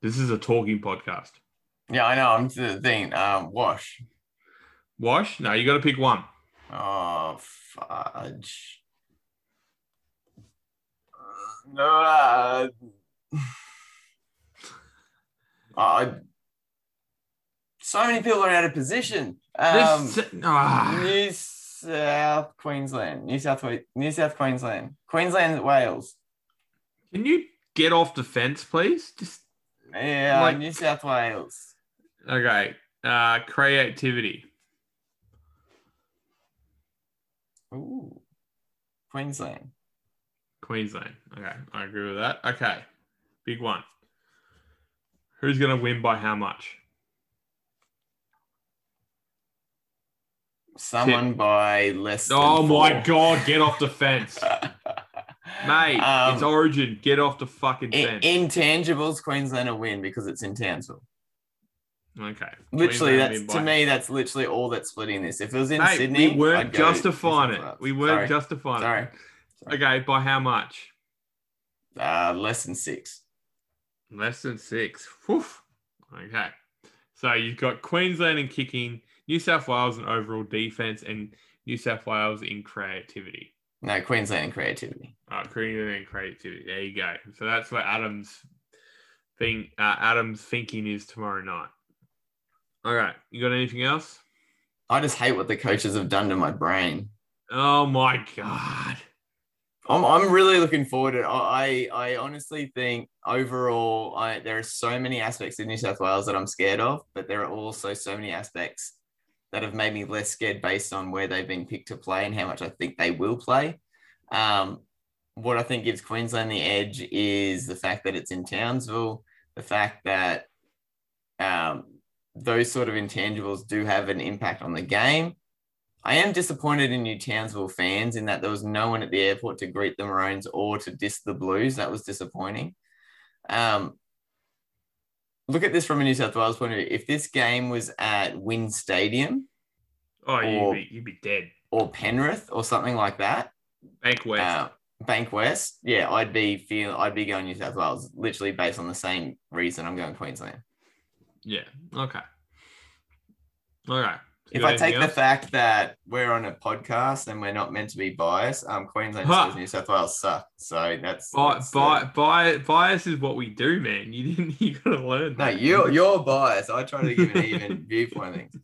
This is a talking podcast. Yeah, I know. I'm the thing. Um, wash. Wash? No, you got to pick one. Oh, fudge. No. Uh, I. So many people are out of position. Um, this, oh. New South Queensland, New South New South Queensland, Queensland, Wales. Can you get off the fence, please? Just. Yeah, like, New South Wales. Okay. Uh, creativity. Ooh. Queensland. Queensland. Okay. I agree with that. Okay. Big one. Who's going to win by how much? Someone Tip. by less than Oh, four. My God. Get off the fence. Mate, um, it's Origin. Get off the fucking fence. In- intangibles, Queensland will win because it's intangible. Okay. Literally, that's to me, that's literally all that's splitting this. If it was in Mate, Sydney, we weren't I'd justifying it. We weren't Sorry. justifying Sorry. it. Sorry. Okay, by how much? Uh, less than six. Less than six. Oof. Okay. So you've got Queensland in kicking, New South Wales in overall defense, and New South Wales in creativity. No, Queensland and creativity. Oh, Queensland and creativity. There you go. So that's what Adam's thing. Uh, Adam's thinking is tomorrow night. All right. You got anything else? I just hate what the coaches have done to my brain. Oh my God. I'm I'm really looking forward to it. I I honestly think overall, I there are so many aspects of New South Wales that I'm scared of, but there are also so many aspects that have made me less scared based on where they've been picked to play and how much I think they will play. Um, what I think gives Queensland the edge is the fact that it's in Townsville, the fact that um, those sort of intangibles do have an impact on the game. I am disappointed in you Townsville fans in that there was no one at the airport to greet the Maroons or to diss the Blues. That was disappointing. Um, look at this from a New South Wales point of view. If this game was at Wynn Stadium, oh, or, you'd, be, you'd be dead. Or Penrith or something like that. Bankwest. Uh, Bankwest. Yeah, I'd be feel I'd be going New South Wales literally based on the same reason I'm going Queensland. Yeah. Okay. All right. If I take the fact that we're on a podcast and we're not meant to be biased, um, Queensland huh. says New South Wales suck. So that's, Bi- that's bi- the... bi- bias is what we do, man. You didn't. You gotta learn. No, that. you're you're biased. I try to give an even viewpoint. Things.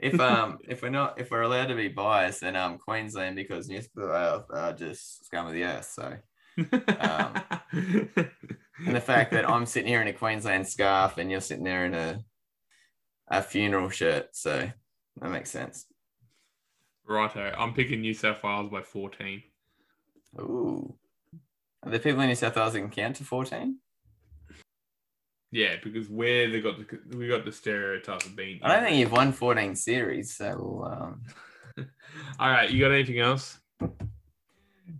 If um if we're not if we're allowed to be biased, then um Queensland, because New South Wales are just scum of the earth. So, um, and the fact that I'm sitting here in a Queensland scarf and you're sitting there in a a funeral shirt, so. That makes sense. Righto. I'm picking New South Wales by fourteen. Ooh. Are there people in New South Wales that can count to fourteen? Yeah, because where they got the, we got the stereotype of being... I don't think you've won fourteen series, so... Um... All right, you got anything else?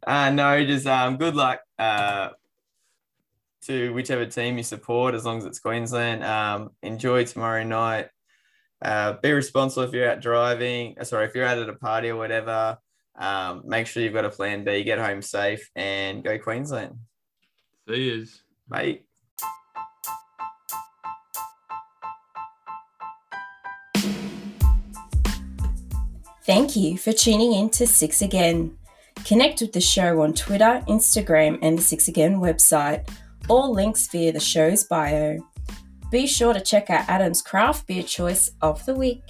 Uh, no, just um, good luck uh, to whichever team you support, as long as it's Queensland. Um, enjoy tomorrow night. Uh, be responsible if you're out driving. Sorry, if you're out at a party or whatever. Um, make sure you've got a plan B. Get home safe and go Queensland. See yous, mate. Thank you for tuning in to Six Again. Connect with the show on Twitter, Instagram, and the Six Again website. All links via the show's bio. Be sure to check out Adam's craft beer choice of the week.